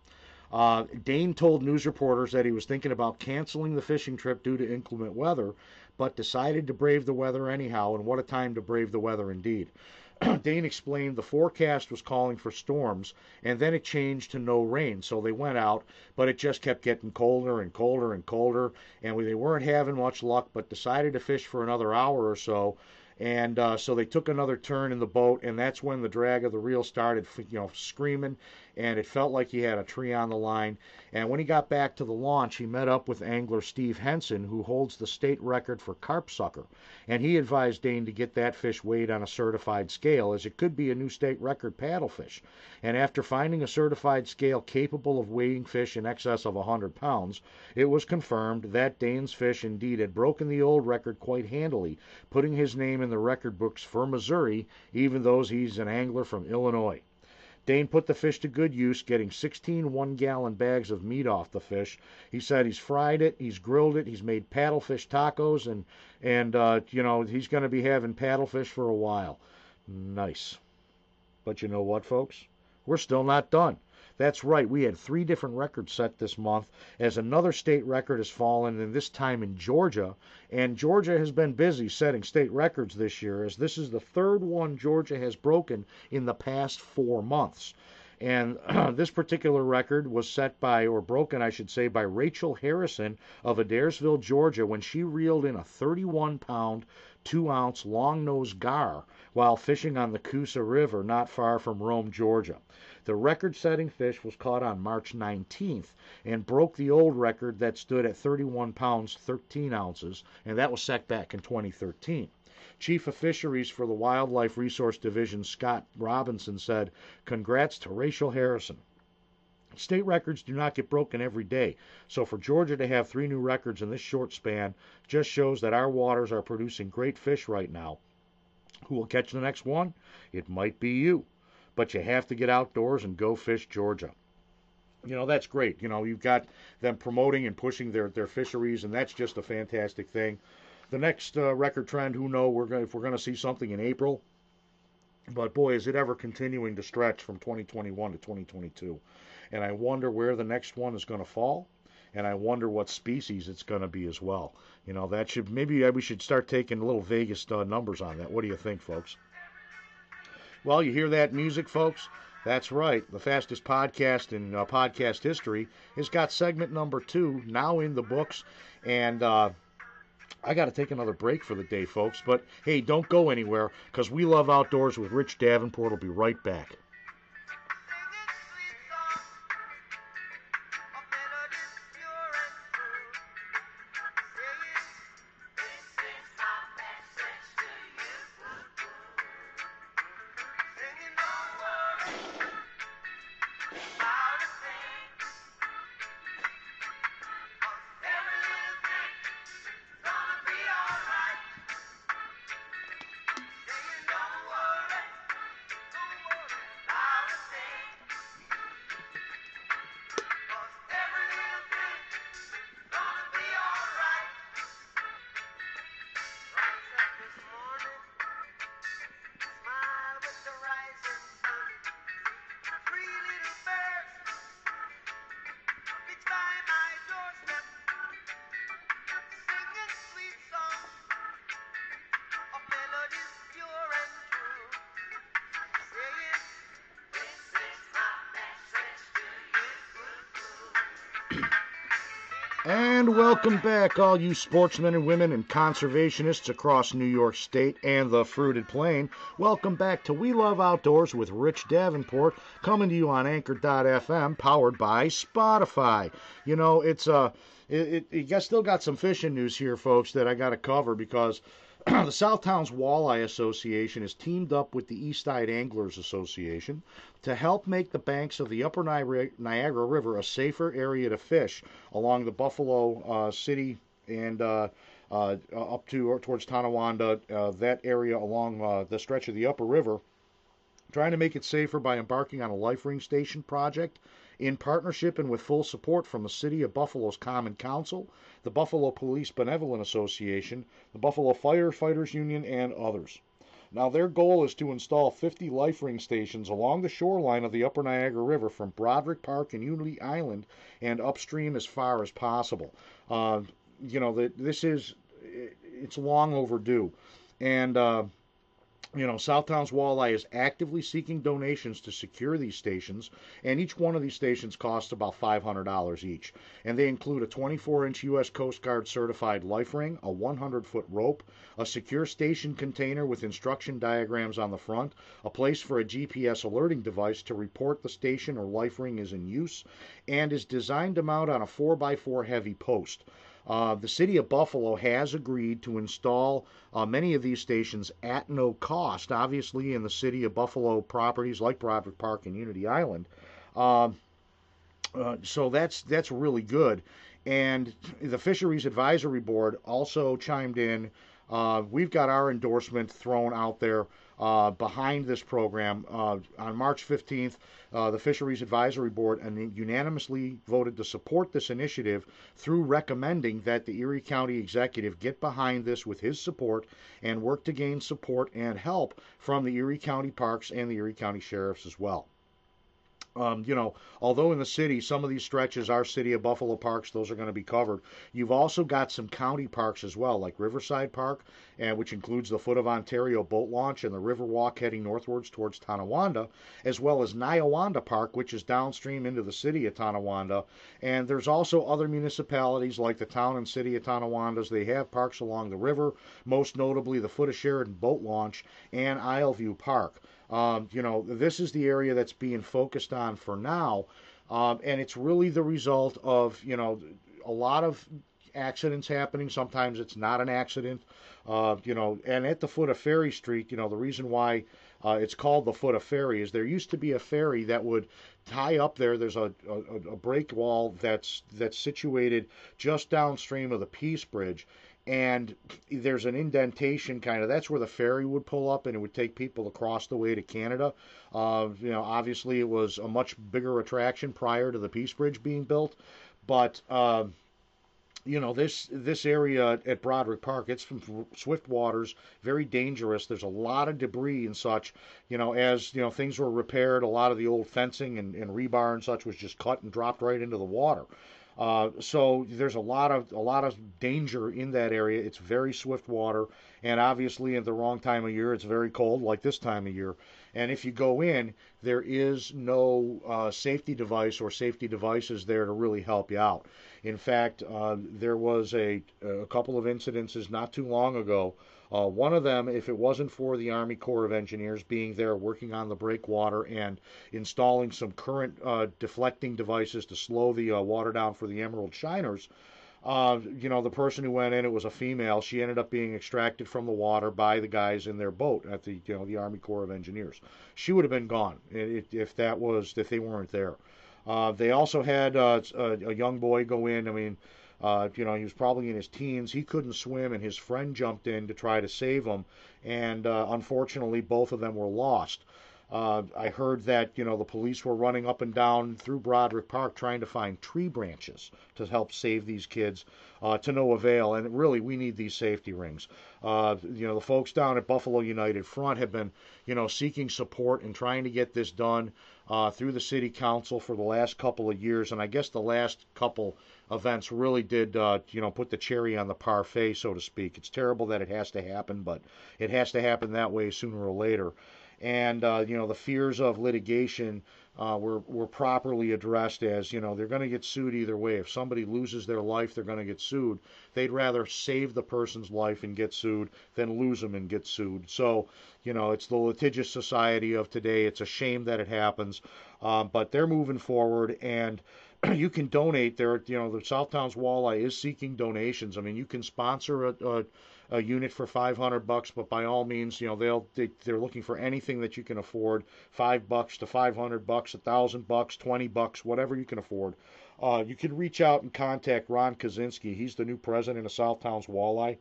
Uh, Dane told news reporters that he was thinking about canceling the fishing trip due to inclement weather, but decided to brave the weather anyhow, and what a time to brave the weather indeed. Dane explained the forecast was calling for storms, and then it changed to no rain, so they went out, but it just kept getting colder and colder and colder, and they weren't having much luck, but decided to fish for another hour or so. And uh, so they took another turn in the boat, and that's when the drag of the reel started, you know, screaming, and it felt like he had a tree on the line. And when he got back to the launch, he met up with angler Steve Henson, who holds the state record for carp sucker, and he advised Dane to get that fish weighed on a certified scale, as it could be a new state record paddlefish. And after finding a certified scale capable of weighing fish in excess of one hundred pounds, it was confirmed that Dane's fish indeed had broken the old record quite handily, putting his name in in the record books for Missouri, even though he's an angler from Illinois. Dane put the fish to good use, getting sixteen one-gallon bags of meat off the fish. He said he's fried it, he's grilled it, he's made paddlefish tacos, and, and uh, you know, he's going to be having paddlefish for a while. Nice. But you know what, folks? We're still not done. That's right, we had three different records set this month, as another state record has fallen, and this time in Georgia. And Georgia has been busy setting state records this year, as this is the third one Georgia has broken in the past four months. And this particular record was set by, or broken, I should say, by Rachel Harrison of Adairsville, Georgia, when she reeled in a thirty-one pound, two ounce long-nosed gar while fishing on the Coosa River, not far from Rome, Georgia. The record-setting fish was caught on March nineteenth and broke the old record that stood at thirty-one pounds, thirteen ounces, and that was set back in twenty thirteen. Chief of Fisheries for the Wildlife Resource Division, Scott Robinson, said, "Congrats to Rachel Harrison. State records do not get broken every day, so for Georgia to have three new records in this short span just shows that our waters are producing great fish right now. Who will catch the next one? It might be you. But you have to get outdoors and go fish Georgia." You know, that's great. You know, you've got them promoting and pushing their, their fisheries, and that's just a fantastic thing. The next uh, record trend, who knows we're gonna, if we're going to see something in April. But, boy, is it ever continuing to stretch from twenty twenty-one to twenty twenty-two. And I wonder where the next one is going to fall, and I wonder what species it's going to be as well. You know, that should maybe we should start taking little Vegas uh, numbers on that. What do you think, folks? Well, you hear that music, folks? That's right. The fastest podcast in uh, podcast history has got segment number two now in the books. And uh, I got to take another break for the day, folks. But, hey, don't go anywhere, because We Love Outdoors with Rich Davenport will be right back. And welcome back, all you sportsmen and women and conservationists across New York State and the Fruited Plain. Welcome back to We Love Outdoors with Rich Davenport, coming to you on Anchor dot f m, powered by Spotify. You know, it's uh, it, it, I still got some fishing news here, folks, that I got to cover because the South Towns Walleye Association has teamed up with the East Side Anglers Association to help make the banks of the Upper Niagara River a safer area to fish along the Buffalo uh, City and uh, uh, up to or towards Tonawanda, uh, that area along uh, the stretch of the Upper River, trying to make it safer by embarking on a life ring station project in partnership and with full support from the City of Buffalo's Common Council, the Buffalo Police Benevolent Association, the Buffalo Firefighters Union, and others. Now, their goal is to install fifty life ring stations along the shoreline of the Upper Niagara River from Broderick Park and Unity Island and upstream as far as possible. Uh, you know, the, this is, it's long overdue. And, uh, You know, South Towns Walleye is actively seeking donations to secure these stations, and each one of these stations costs about five hundred dollars each. And they include a twenty-four inch U S Coast Guard certified life ring, a one hundred foot rope, a secure station container with instruction diagrams on the front, a place for a G P S alerting device to report the station or life ring is in use, and is designed to mount on a four by four heavy post. Uh, the City of Buffalo has agreed to install uh, many of these stations at no cost, obviously, in the City of Buffalo properties like Broderick Park and Unity Island. Uh, uh, so that's that's really good. And the Fisheries Advisory Board also chimed in. Uh, we've got our endorsement thrown out there uh, behind this program. Uh, on March fifteenth, uh, the Fisheries Advisory Board unanimously voted to support this initiative through recommending that the Erie County Executive get behind this with his support and work to gain support and help from the Erie County Parks and the Erie County Sheriffs as well. Um, you know, although in the city, some of these stretches are City of Buffalo parks, those are going to be covered. You've also got some county parks as well, like Riverside Park, and which includes the Foot of Ontario boat launch and the Riverwalk heading northwards towards Tonawanda, as well as Niawanda Park, which is downstream into the city of Tonawanda. And there's also other municipalities like the town and city of Tonawandas. They have parks along the river, most notably the Foot of Sheridan boat launch and Isleview Park. Um, you know, this is the area that's being focused on for now, um, and it's really the result of, you know, a lot of accidents happening. Sometimes it's not an accident, uh, you know, and at the foot of Ferry Street, you know, the reason why uh, it's called the Foot of Ferry is there used to be a ferry that would tie up there. There's a, a, a break wall that's, that's situated just downstream of the Peace Bridge. And there's an indentation kind of, that's where the ferry would pull up and it would take people across the way to Canada. Uh, you know, obviously it was a much bigger attraction prior to the Peace Bridge being built. But, uh, you know, this this area at Broderick Park, it's from swift waters, very dangerous. There's a lot of debris and such. You know, as, you know, things were repaired, a lot of the old fencing and, and rebar and such was just cut and dropped right into the water. Uh, so there's a lot of a lot of danger in that area. It's very swift water, and obviously at the wrong time of year, it's very cold, like this time of year. And if you go in, there is no uh, safety device or safety devices there to really help you out. In fact, uh, there was a a couple of incidences not too long ago. Uh, one of them, if it wasn't for the Army Corps of Engineers being there working on the breakwater and installing some current uh, deflecting devices to slow the uh, water down for the emerald shiners, uh, you know, the person who went in, it was a female. She ended up being extracted from the water by the guys in their boat at the, you know, the Army Corps of Engineers. She would have been gone if that was if they weren't there. Uh, they also had uh, a, a young boy go in. I mean. Uh, you know, he was probably in his teens. He couldn't swim, and his friend jumped in to try to save him. And uh, unfortunately, both of them were lost. Uh, I heard that, you know, the police were running up and down through Broderick Park trying to find tree branches to help save these kids, uh, to no avail. And really, we need these safety rings. Uh, you know, the folks down at Buffalo United Front have been, you know, seeking support and trying to get this done uh, through the city council for the last couple of years. And I guess the last couple events really did, uh, you know, put the cherry on the parfait, so to speak. It's terrible that it has to happen, but it has to happen that way sooner or later. And, uh, you know, the fears of litigation uh, were were properly addressed as, you know, they're going to get sued either way. If somebody loses their life, they're going to get sued. They'd rather save the person's life and get sued than lose them and get sued. So, you know, it's the litigious society of today. It's a shame that it happens, um, but they're moving forward, and you can donate there. You know, the South Towns Walleye is seeking donations. I mean, you can sponsor a, a, a unit for five hundred bucks, but by all means, you know, they'll, they, they're looking for anything that you can afford, five bucks to five hundred bucks, a thousand bucks, twenty bucks, whatever you can afford. Uh, you can reach out and contact Ron Kaczynski. He's the new president of South Towns Walleye.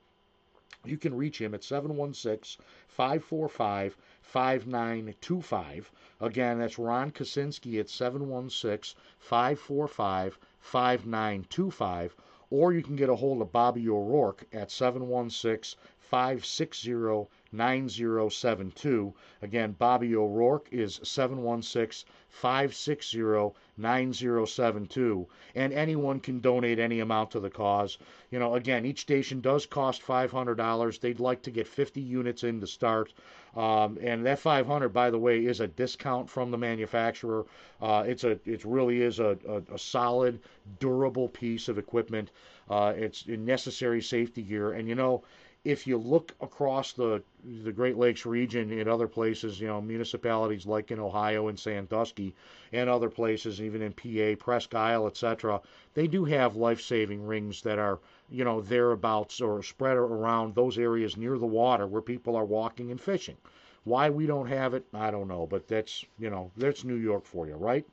You can reach him at seven one six, five four five, five nine two five. Again, that's Ron Kaczynski at seven one six, five four five, five nine two five. Or you can get a hold of Bobby O'Rourke at seven one six, five six zero, nine zero seven two. Again, Bobby O'Rourke is seven one six, five six zero, nine zero seven two. And anyone can donate any amount to the cause. You know, again, each station does cost five hundred dollars. They'd like to get fifty units in to start. Um, and that five hundred dollars, by the way, is a discount from the manufacturer. Uh, it's a, it really is a, a, a solid, durable piece of equipment. Uh, it's a necessary safety gear. And, you know, if you look across the the Great Lakes region in other places, you know, municipalities like in Ohio and Sandusky and other places, even in P A, Presque Isle, et cetera, they do have life-saving rings that are, you know, thereabouts or spread around those areas near the water where people are walking and fishing. Why we don't have it, I don't know, but that's, you know, that's New York for you, right?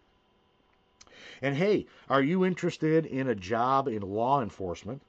And hey, are you interested in a job in law enforcement?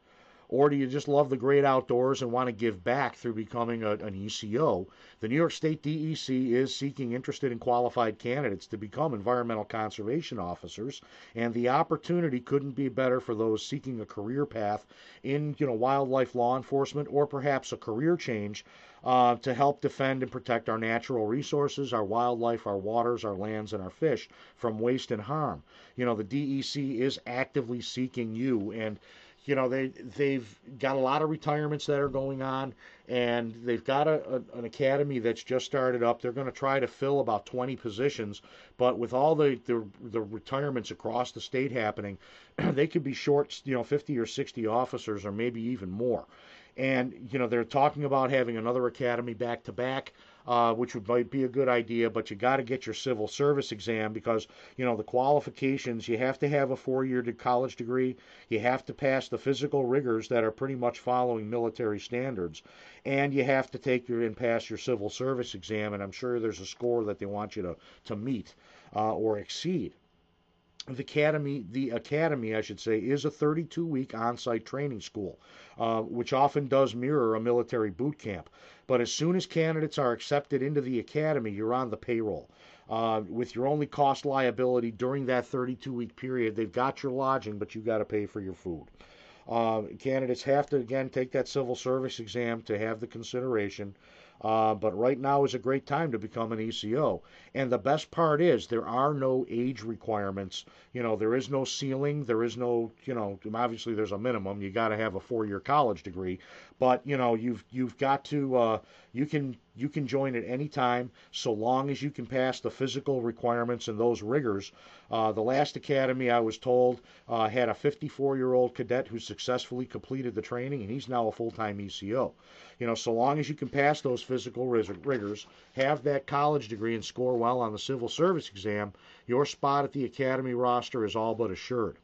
Or do you just love the great outdoors and want to give back through becoming a, an E C O? The New York State D E C is seeking interested and qualified candidates to become environmental conservation officers, and the opportunity couldn't be better for those seeking a career path in, you know, wildlife law enforcement, or perhaps a career change uh, to help defend and protect our natural resources, our wildlife, our waters, our lands, and our fish from waste and harm. You know, the D E C is actively seeking you, and you know, they, they've got a lot of retirements that are going on, and they've got a, a, an academy that's just started up. They're going to try to fill about twenty positions, but with all the, the, the retirements across the state happening, they could be short, you know, fifty or sixty officers or maybe even more. And, you know, they're talking about having another academy back-to-back, Uh, which would might be a good idea, but you got to get your civil service exam because, you know, the qualifications, you have to have a four-year college degree, you have to pass the physical rigors that are pretty much following military standards, and you have to take your and pass your civil service exam, and I'm sure there's a score that they want you to, to meet uh, or exceed. The academy, the academy, I should say, is a thirty-two week on-site training school, uh, which often does mirror a military boot camp. But as soon as candidates are accepted into the academy, you're on the payroll. Uh, with your only cost liability during that thirty-two week period, they've got your lodging, but you've got to pay for your food. Uh, candidates have to, again, take that civil service exam to have the consideration. Uh, but right now is a great time to become an E C O. And the best part is there are no age requirements. You know, there is no ceiling. There is no, you know, obviously there's a minimum. You got to have a four-year college degree. But, you know, you've you've got to, uh, you can you can join at any time so long as you can pass the physical requirements and those rigors. Uh, the last academy, I was told, uh, had a fifty-four-year-old cadet who successfully completed the training, and he's now a full-time E C O. You know, so long as you can pass those physical rigors, have that college degree, and score well on the civil service exam, your spot at the academy roster is all but assured.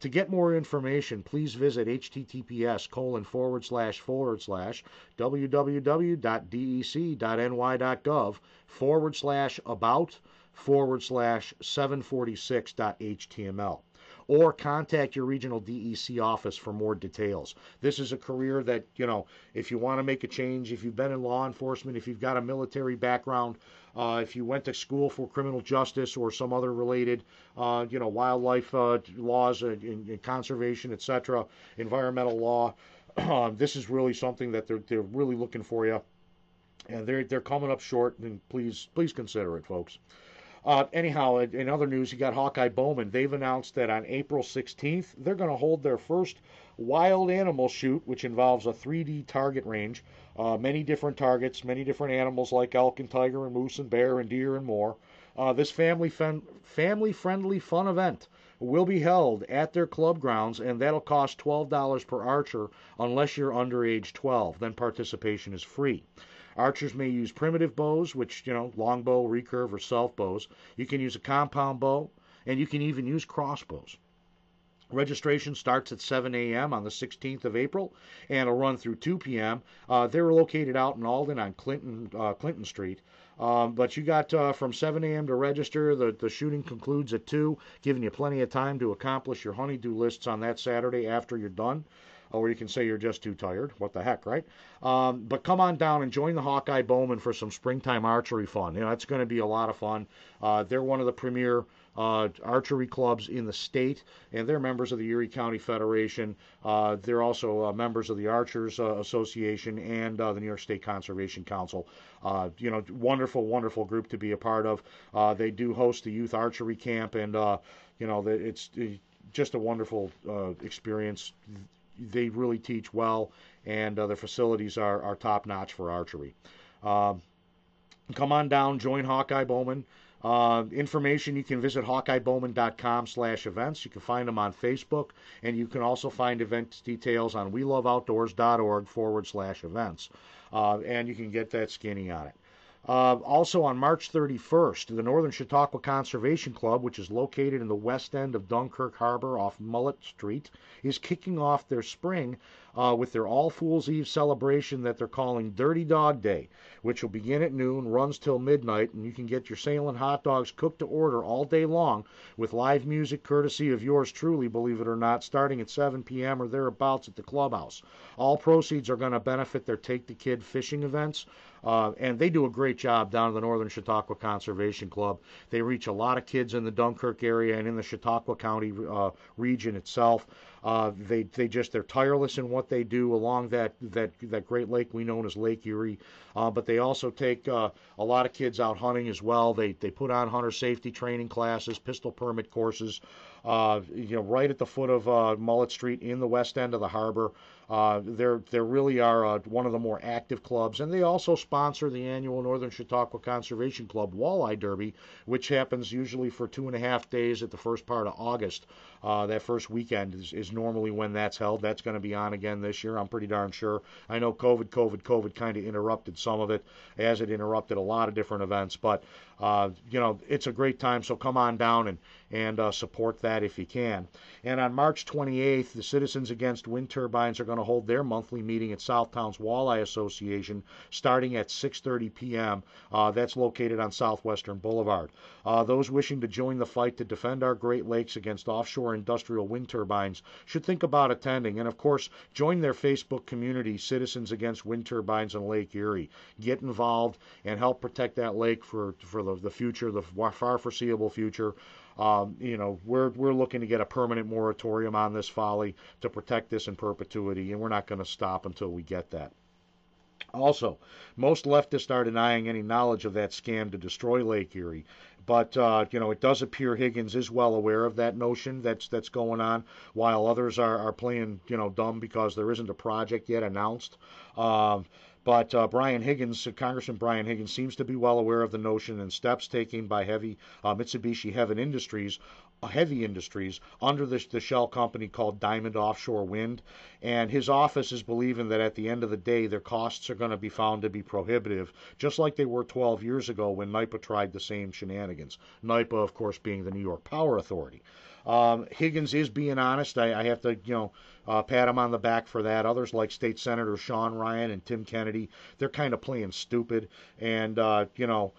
To get more information, please visit https colon forward slash forward slash www.dec.ny.gov forward slash about forward slash 746.html. Or contact your regional D E C office for more details. This is a career that, you know, if you want to make a change, if you've been in law enforcement, if you've got a military background, uh, if you went to school for criminal justice or some other related, uh, you know, wildlife uh, laws and, and conservation, et cetera, environmental law, this is really something that they're they're really looking for you, and they're they're coming up short. And please please consider it, folks. Uh, anyhow, in other news, you got Hawkeye Bowman. They've announced that on April sixteenth, they're going to hold their first wild animal shoot, which involves a three D target range, uh, many different targets, many different animals like elk and tiger and moose and bear and deer and more. Uh, this family fun, family friendly fun event will be held at their club grounds, and that'll cost twelve dollars per archer unless you're under age twelve. Then participation is free. Archers may use primitive bows, which, you know, longbow, recurve, or self bows. You can use a compound bow, and you can even use crossbows. Registration starts at seven a.m. on the sixteenth of April, and will run through two p.m. Uh, they're located out in Alden on Clinton uh, Clinton Street. Um, but you got uh, from seven a.m. to register. The, the shooting concludes at two, giving you plenty of time to accomplish your honey-do lists on that Saturday after you're done. Or you can say you're just too tired. What the heck, right? Um, but come on down and join the Hawkeye Bowmen for some springtime archery fun. You know, it's going to be a lot of fun. Uh, they're one of the premier uh, archery clubs in the state, and they're members of the Erie County Federation. Uh, they're also uh, members of the Archers uh, Association and uh, the New York State Conservation Council. Uh, you know, wonderful, wonderful group to be a part of. Uh, they do host the youth archery camp, and, uh, you know, it's just a wonderful uh, experience. They really teach well, and uh, their facilities are, are top-notch for archery. Uh, come on down, join Hawkeye Bowman. Uh, information, you can visit hawkeye bowman dot com slash events. You can find them on Facebook, and you can also find event details on weloveoutdoors.org forward slash events, uh, and you can get that skinny on it. Uh, also on March thirty-first, the Northern Chautauqua Conservation Club, which is located in the west end of Dunkirk Harbor off Mullet Street, is kicking off their spring uh, with their All Fools' Eve celebration that they're calling Dirty Dog Day, which will begin at noon, runs till midnight, and you can get your sailing hot dogs cooked to order all day long with live music courtesy of yours truly, believe it or not, starting at seven p.m. or thereabouts at the clubhouse. All proceeds are going to benefit their Take the Kid fishing events. Uh, and they do a great job down at the Northern Chautauqua Conservation Club. They reach a lot of kids in the Dunkirk area and in the Chautauqua County uh, region itself. Uh, they they just they're tireless in what they do along that that, that great lake we know as Lake Erie. Uh, but they also take uh, a lot of kids out hunting as well. They they put on hunter safety training classes, pistol permit courses. Uh, you know, right at the foot of uh, Mullet Street in the west end of the harbor. Uh, there, there really are uh, one of the more active clubs, and they also sponsor the annual Northern Chautauqua Conservation Club Walleye Derby, which happens usually for two and a half days at the first part of August. Uh, that first weekend is, is normally when that's held. That's going to be on again this year, I'm pretty darn sure. I know COVID, COVID, COVID kind of interrupted some of it, as it interrupted a lot of different events, but, uh, you know, it's a great time, so come on down and, and uh, support that if you can. And on March twenty-eighth, the Citizens Against Wind Turbines are going to hold their monthly meeting at South Towns Walleye Association starting at six thirty p.m. Uh, that's located on Southwestern Boulevard. Uh, those wishing to join the fight to defend our Great Lakes against offshore industrial wind turbines should think about attending, and of course join their Facebook community, Citizens Against Wind Turbines in Lake Erie. Get involved and help protect that lake for, for the, the future, the far foreseeable future. Um, you know, we're we're looking to get a permanent moratorium on this folly to protect this in perpetuity, and we're not going to stop until we get that. Also, most leftists are denying any knowledge of that scam to destroy Lake Erie. But, uh, you know, it does appear Higgins is well aware of that notion that's that's going on, while others are, are playing, you know, dumb because there isn't a project yet announced. Um But uh, Brian Higgins, Congressman Brian Higgins, seems to be well aware of the notion and steps taken by heavy uh, Mitsubishi Heavy Industries, uh, heavy industries under the, the shell company called Diamond Offshore Wind. And his office is believing that at the end of the day, their costs are going to be found to be prohibitive, just like they were twelve years ago when NYPA tried the same shenanigans. NYPA, of course, being the New York Power Authority. Um, Higgins is being honest. I, I have to, you know, uh, pat him on the back for that. Others like State Senator Sean Ryan and Tim Kennedy, they're kind of playing stupid. And, uh, you know,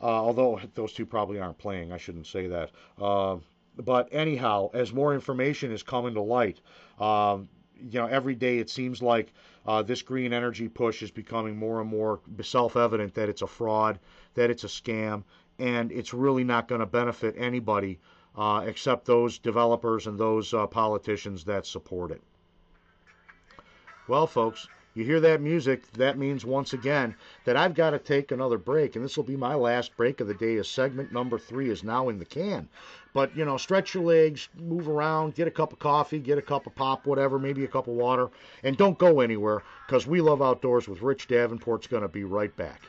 uh, although those two probably aren't playing, I shouldn't say that. Uh, but anyhow, as more information is coming to light, um, you know, every day it seems like uh, this green energy push is becoming more and more self-evident that it's a fraud, that it's a scam, and it's really not going to benefit anybody. Uh, except those developers and those uh, politicians that support it. Well, folks, you hear that music, that means once again that I've got to take another break, and this will be my last break of the day as segment number three is now in the can. But, you know, stretch your legs, move around, get a cup of coffee, get a cup of pop, whatever, maybe a cup of water, and don't go anywhere, because We Love Outdoors with Rich Davenport's going to be right back.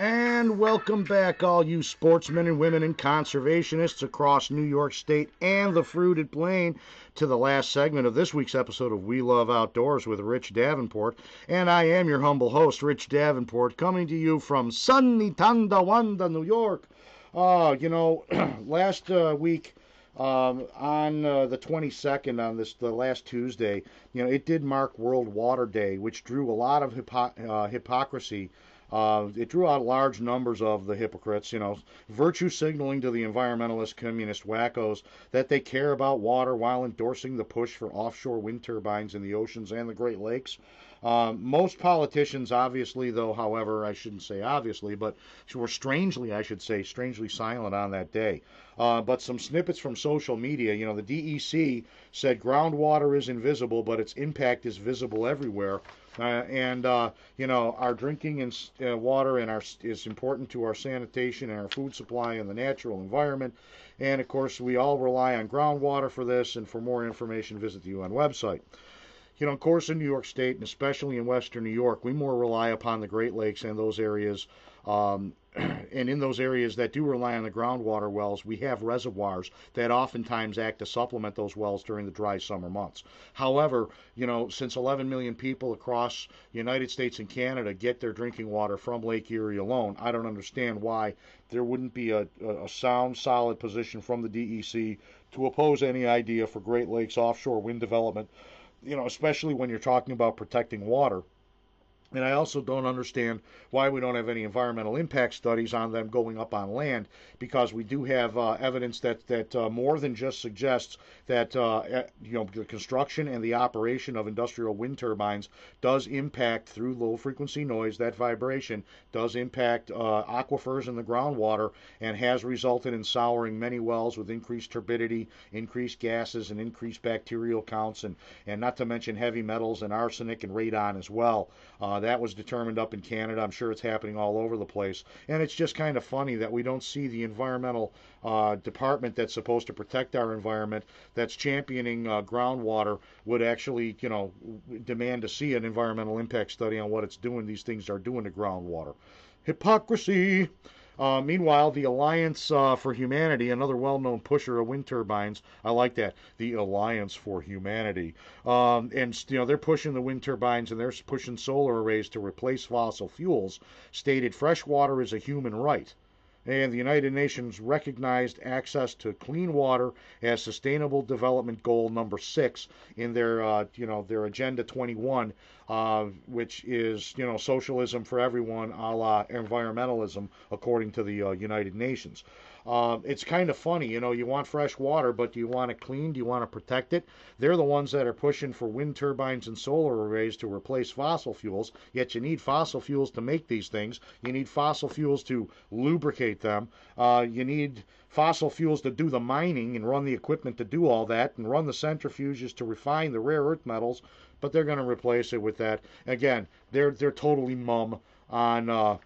And welcome back, all you sportsmen and women and conservationists across New York State and the Fruited Plain, to the last segment of this week's episode of We Love Outdoors with Rich Davenport. And I am your humble host, Rich Davenport, coming to you from sunny Tandawanda, New York. Uh, you know, last uh, week um, on uh, the twenty-second, on this the last Tuesday, you know, it did mark World Water Day, which drew a lot of hypo- uh, hypocrisy. Uh, it drew out large numbers of the hypocrites, you know, virtue signaling to the environmentalist communist wackos that they care about water while endorsing the push for offshore wind turbines in the oceans and the Great Lakes. Um, most politicians, obviously, though, however, I shouldn't say obviously, but were strangely, I should say, strangely silent on that day. Uh, but some snippets from social media, you know, the D E C said groundwater is invisible, but its impact is visible everywhere. Uh, and, uh, you know, our drinking and uh, water and our is important to our sanitation and our food supply and the natural environment. And, of course, we all rely on groundwater for this. And for more information, visit the U N website. You know, of course, in New York State, and especially in Western New York, we more rely upon the Great Lakes and those areas. Um, and in those areas that do rely on the groundwater wells, we have reservoirs that oftentimes act to supplement those wells during the dry summer months. However, you know, since eleven million people across the United States and Canada get their drinking water from Lake Erie alone, I don't understand why there wouldn't be a, a sound, solid position from the D E C to oppose any idea for Great Lakes offshore wind development. You know, especially when you're talking about protecting water. And I also don't understand why we don't have any environmental impact studies on them going up on land, because we do have uh, evidence that that uh, more than just suggests that uh, you know, the construction and the operation of industrial wind turbines does impact, through low frequency noise, that vibration does impact uh, aquifers in the groundwater and has resulted in souring many wells with increased turbidity, increased gases, and increased bacterial counts, and and not to mention heavy metals and arsenic and radon as well. Uh, That was determined up in Canada. I'm sure it's happening all over the place. And it's just kind of funny that we don't see the environmental uh, department that's supposed to protect our environment, that's championing uh, groundwater, would actually, you know, demand to see an environmental impact study on what it's doing. These things are doing to groundwater. Hypocrisy. Uh, meanwhile, the Alliance uh, for Humanity, another well-known pusher of wind turbines, I like that, the Alliance for Humanity, um, and you know, they're pushing the wind turbines and they're pushing solar arrays to replace fossil fuels, stated fresh water is a human right. And the United Nations recognized access to clean water as Sustainable Development Goal number six in their, uh, you know, their Agenda twenty-one, uh, which is, you know, socialism for everyone, a la environmentalism, according to the uh, United Nations. Uh, it's kind of funny, you know, you want fresh water, but do you want it clean? Do you want to protect it? They're the ones that are pushing for wind turbines and solar arrays to replace fossil fuels, yet you need fossil fuels to make these things. You need fossil fuels to lubricate them. Uh, you need fossil fuels to do the mining and run the equipment to do all that and run the centrifuges to refine the rare earth metals, but they're going to replace it with that. Again, they're they're totally mum on, uh,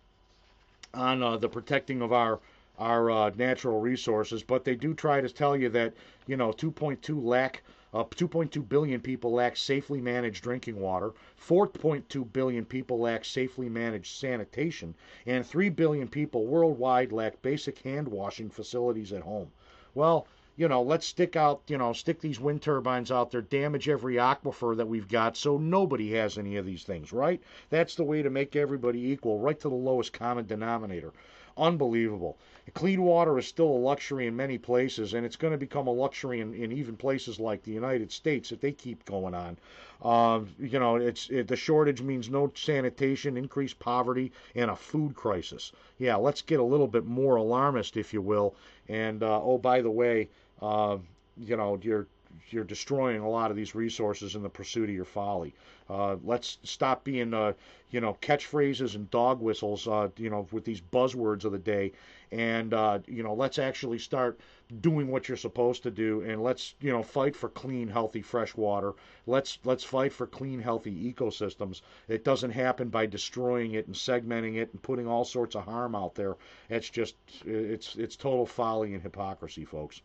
on uh, the protecting of our our uh, natural resources, but they do try to tell you that, you know, two point two lack, uh, two point two billion people lack safely managed drinking water, four point two billion people lack safely managed sanitation, and three billion people worldwide lack basic hand washing facilities at home. Well, you know, let's stick out, you know, stick these wind turbines out there, damage every aquifer that we've got so nobody has any of these things, right? That's the way to make everybody equal, right to the lowest common denominator. Unbelievable. Clean water is still a luxury in many places, and it's going to become a luxury in, in even places like the United States if they keep going on. Uh, you know, it's it, the shortage means no sanitation, increased poverty, and a food crisis. Yeah, let's get a little bit more alarmist, if you will. And, uh, oh, by the way, uh, you know, you're you're destroying a lot of these resources in the pursuit of your folly. Uh, let's stop being, uh, you know, catchphrases and dog whistles, uh, you know, with these buzzwords of the day. And, uh, you know, let's actually start doing what you're supposed to do. And let's, you know, fight for clean, healthy, fresh water. Let's, let's fight for clean, healthy ecosystems. It doesn't happen by destroying it and segmenting it and putting all sorts of harm out there. It's just, it's, it's total folly and hypocrisy, folks.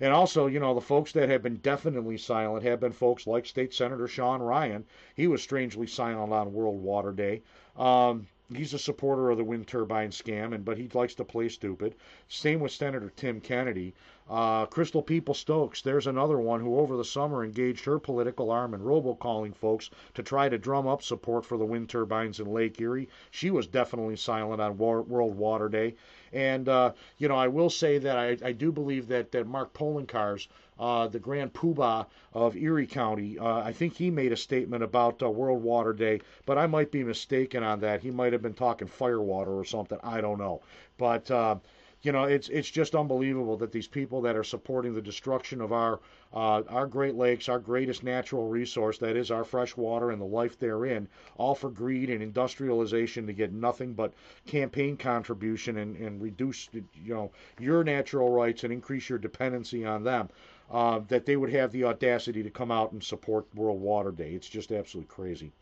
And also, you know, the folks that have been definitely silent have been folks like State Senator Shawn Ryan. He was strangely silent on World Water Day. Um, he's a supporter of the wind turbine scam, and but he likes to play stupid. Same with Senator Tim Kennedy. Uh, Crystal People Stokes, there's another one who over the summer engaged her political arm in robocalling folks to try to drum up support for the wind turbines in Lake Erie. She was definitely silent on War- World Water Day. And, uh, you know, I will say that I, I do believe that, that Mark Polinkars, uh, the grand poobah of Erie County, uh, I think he made a statement about uh, World Water Day, but I might be mistaken on that. He might have been talking firewater or something. I don't know. But, uh, you know, it's it's just unbelievable that these people that are supporting the destruction of our uh, our Great Lakes, our greatest natural resource, that is our fresh water and the life therein, all for greed and industrialization to get nothing but campaign contribution and, and reduce, you know, your natural rights and increase your dependency on them, uh, that they would have the audacity to come out and support World Water Day. It's just absolutely crazy.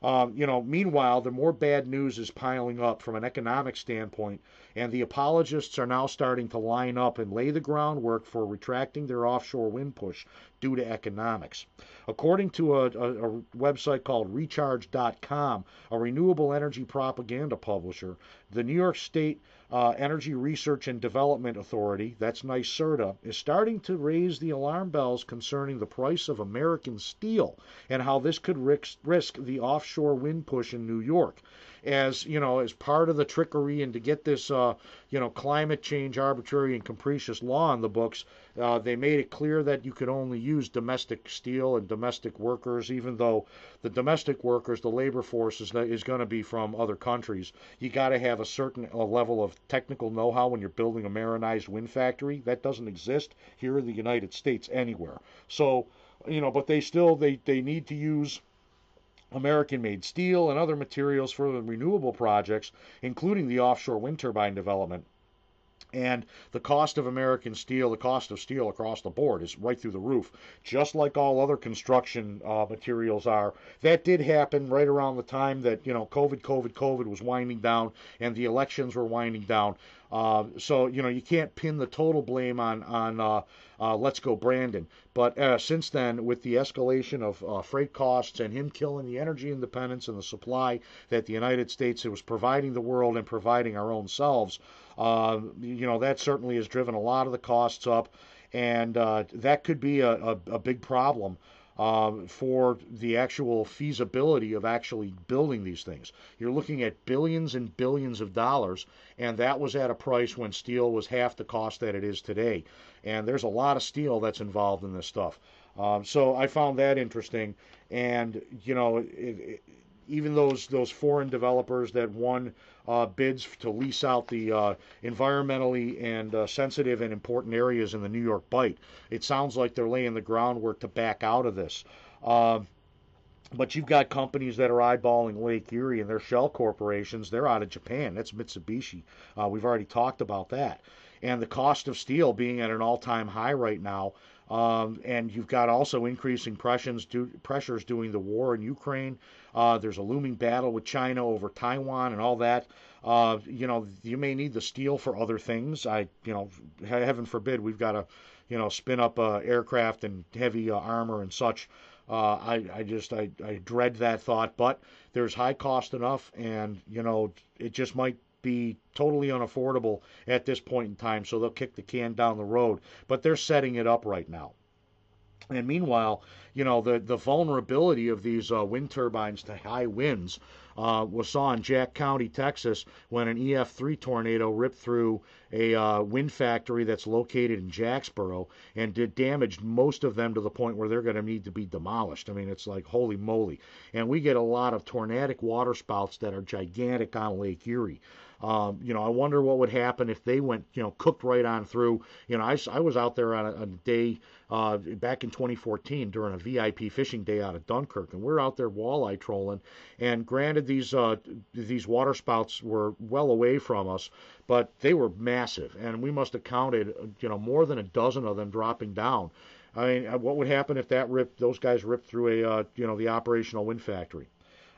Um, you know, meanwhile, the more bad news is piling up from an economic standpoint, and the apologists are now starting to line up and lay the groundwork for retracting their offshore wind push due to economics. According to a, a, a website called recharge dot com, a renewable energy propaganda publisher, the New York State uh, Energy Research and Development Authority, that's NYSERDA, is starting to raise the alarm bells concerning the price of American steel and how this could risk, risk the offshore wind push in New York. As you know, as part of the trickery and to get this, uh, you know, climate change arbitrary and capricious law on the books, uh, they made it clear that you could only use domestic steel and domestic workers, even though the domestic workers, the labor force, is, is going to be from other countries. You got to have a certain a level of technical know-how when you're building a marinized wind factory. That doesn't exist here in the United States anywhere. So, you know, but they still they they need to use American-made steel and other materials for the renewable projects, including the offshore wind turbine development. And the cost of American steel, the cost of steel across the board is right through the roof, just like all other construction uh, materials are. That did happen right around the time that, you know, COVID, COVID, COVID was winding down and the elections were winding down. Uh, so, you know, you can't pin the total blame on, on uh, uh, Let's Go Brandon. But uh, since then, with the escalation of uh, freight costs and him killing the energy independence and the supply that the United States was providing the world and providing our own selves, uh, you know, that certainly has driven a lot of the costs up. And uh, that could be a, a, a big problem Uh, for the actual feasibility of actually building these things. You're looking at billions and billions of dollars, and that was at a price when steel was half the cost that it is today. And there's a lot of steel that's involved in this stuff. Um, so I found that interesting. And, you know, it, it, even those those foreign developers that won uh, bids to lease out the uh, environmentally and uh, sensitive and important areas in the New York Bight, it sounds like they're laying the groundwork to back out of this. Uh, but you've got companies that are eyeballing Lake Erie and their shell corporations. They're out of Japan. That's Mitsubishi. Uh, we've already talked about that. And the cost of steel being at an all-time high right now. Um, and you've got also increasing pressures, due, pressures during the war in Ukraine. Uh, there's a looming battle with China over Taiwan and all that. Uh, you know, you may need the steel for other things. I, you know, heaven forbid we've got to, you know, spin up uh, aircraft and heavy uh, armor and such. Uh, I, I just, I, I dread that thought. But there's high cost enough, and, you know, it just might be totally unaffordable at this point in time, so they'll kick the can down the road. But they're setting it up right now. And meanwhile, you know, the, the vulnerability of these uh, wind turbines to high winds uh, was saw in Jack County, Texas, when an E F three tornado ripped through a uh, wind factory that's located in Jacksboro and did damage most of them to the point where they're going to need to be demolished. I mean, it's like, holy moly. And we get a lot of tornadic waterspouts that are gigantic on Lake Erie. Um, you know, I wonder what would happen if they went, you know, cooked right on through. You know, I, I was out there on a, on a day uh, back in twenty fourteen during a V I P fishing day out of Dunkirk, and we're out there walleye trolling. And granted, these uh, these waterspouts were well away from us, but they were massive, and we must have counted, you know, more than a dozen of them dropping down. I mean, what would happen if that ripped? Those guys ripped through a, uh, you know, the operational wind factory.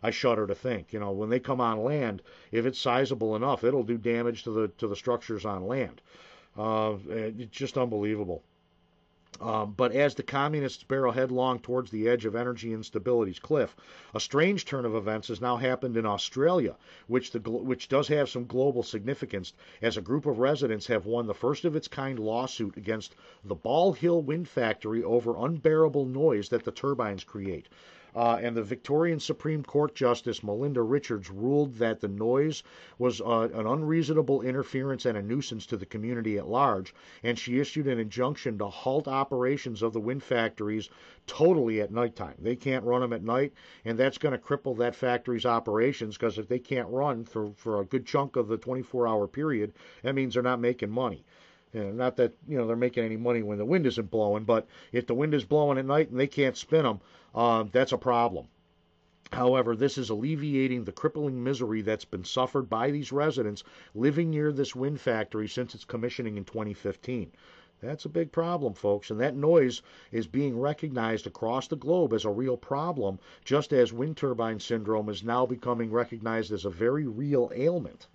I shudder to think, you know, when they come on land, if it's sizable enough, it'll do damage to the to the structures on land. Uh, it's just unbelievable. Um, but as the communists barrel headlong towards the edge of energy instability's cliff, a strange turn of events has now happened in Australia, which, the, which does have some global significance, as a group of residents have won the first of its kind lawsuit against the Ball Hill Wind Factory over unbearable noise that the turbines create. Uh, and the Victorian Supreme Court Justice Melinda Richards ruled that the noise was uh, an unreasonable interference and a nuisance to the community at large, and she issued an injunction to halt operations of the wind factories totally at nighttime. They can't run them at night, and that's going to cripple that factory's operations, because if they can't run for, for a good chunk of the twenty-four hour period, that means they're not making money. You know, not that you know they're making any money when the wind isn't blowing, but if the wind is blowing at night and they can't spin them, uh, that's a problem. However, this is alleviating the crippling misery that's been suffered by these residents living near this wind factory since its commissioning in twenty fifteen. That's a big problem, folks, and that noise is being recognized across the globe as a real problem, just as wind turbine syndrome is now becoming recognized as a very real ailment.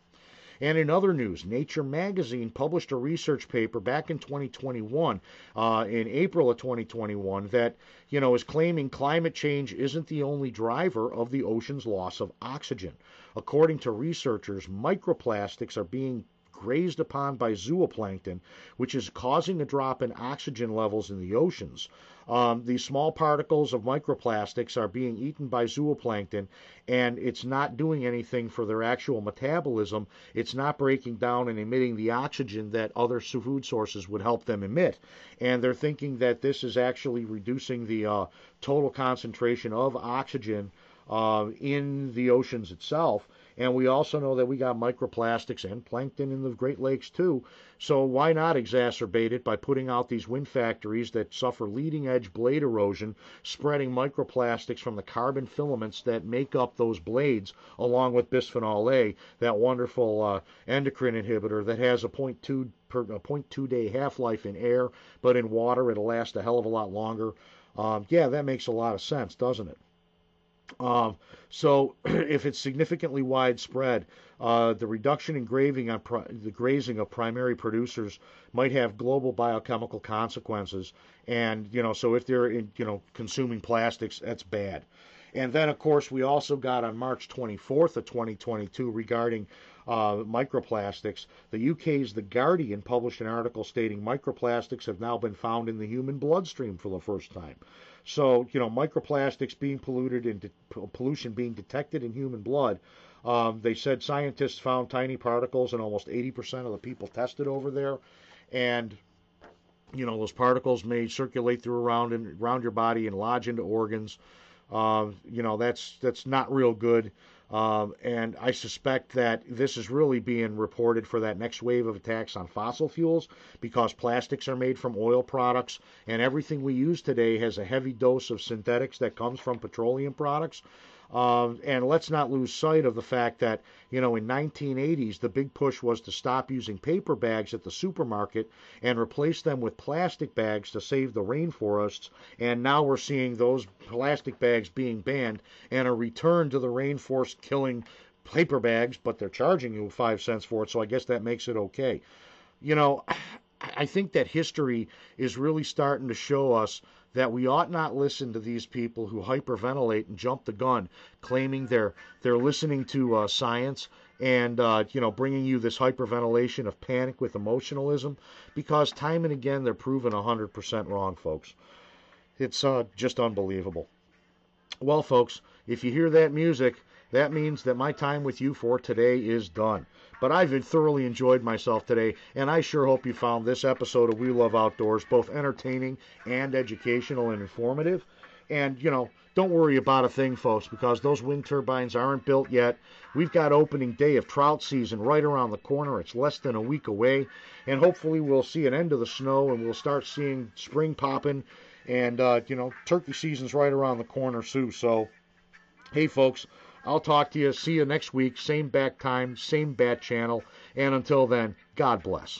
And in other news, Nature magazine published a research paper back in twenty twenty-one, uh, in April of twenty twenty-one, that you know is claiming climate change isn't the only driver of the ocean's loss of oxygen. According to researchers, microplastics are being grazed upon by zooplankton, which is causing a drop in oxygen levels in the oceans. Um, these small particles of microplastics are being eaten by zooplankton, and it's not doing anything for their actual metabolism. It's not breaking down and emitting the oxygen that other food sources would help them emit. And they're thinking that this is actually reducing the uh, total concentration of oxygen uh, in the oceans itself. And we also know that we got microplastics and plankton in the Great Lakes too. So why not exacerbate it by putting out these wind factories that suffer leading edge blade erosion, spreading microplastics from the carbon filaments that make up those blades, along with bisphenol A, that wonderful uh, endocrine inhibitor that has a zero point two day half-life in air, but in water it'll last a hell of a lot longer. Um, yeah, that makes a lot of sense, doesn't it? Um, so if it's significantly widespread, uh, the reduction in grazing on pri- the grazing of primary producers might have global biochemical consequences. And, you know, so if they're, in, you know, consuming plastics, that's bad. And then, of course, we also got on March twenty-fourth of twenty twenty-two regarding uh, microplastics. The U K's The Guardian published an article stating microplastics have now been found in the human bloodstream for the first time. So, you know, microplastics being polluted and de- pollution being detected in human blood. Um, they said scientists found tiny particles in almost eighty percent of the people tested over there. And, you know, those particles may circulate through around, and, around your body and lodge into organs. Uh, you know, that's that's not real good. Um, and I suspect that this is really being reported for that next wave of attacks on fossil fuels, because plastics are made from oil products, and everything we use today has a heavy dose of synthetics that comes from petroleum products. Um, and let's not lose sight of the fact that, you know, in nineteen eighties, the big push was to stop using paper bags at the supermarket and replace them with plastic bags to save the rainforests. And now we're seeing those plastic bags being banned and a return to the rainforest killing paper bags, but they're charging you five cents for it. So I guess that makes it okay. You know, I think that history is really starting to show us that we ought not listen to these people who hyperventilate and jump the gun, claiming they're they're listening to uh, science and uh, you know bringing you this hyperventilation of panic with emotionalism, because time and again they're proven one hundred percent wrong, folks. It's uh, just unbelievable. Well, folks, if you hear that music, that means that my time with you for today is done. But I've thoroughly enjoyed myself today, and I sure hope you found this episode of We Love Outdoors both entertaining and educational and informative. And, you know, don't worry about a thing, folks, because those wind turbines aren't built yet. We've got opening day of trout season right around the corner. It's less than a week away, and hopefully we'll see an end to the snow, and we'll start seeing spring popping. And, uh, you know, turkey season's right around the corner, too. So, hey, folks. I'll talk to you. See you next week. Same bat time, same bat channel. And until then, God bless.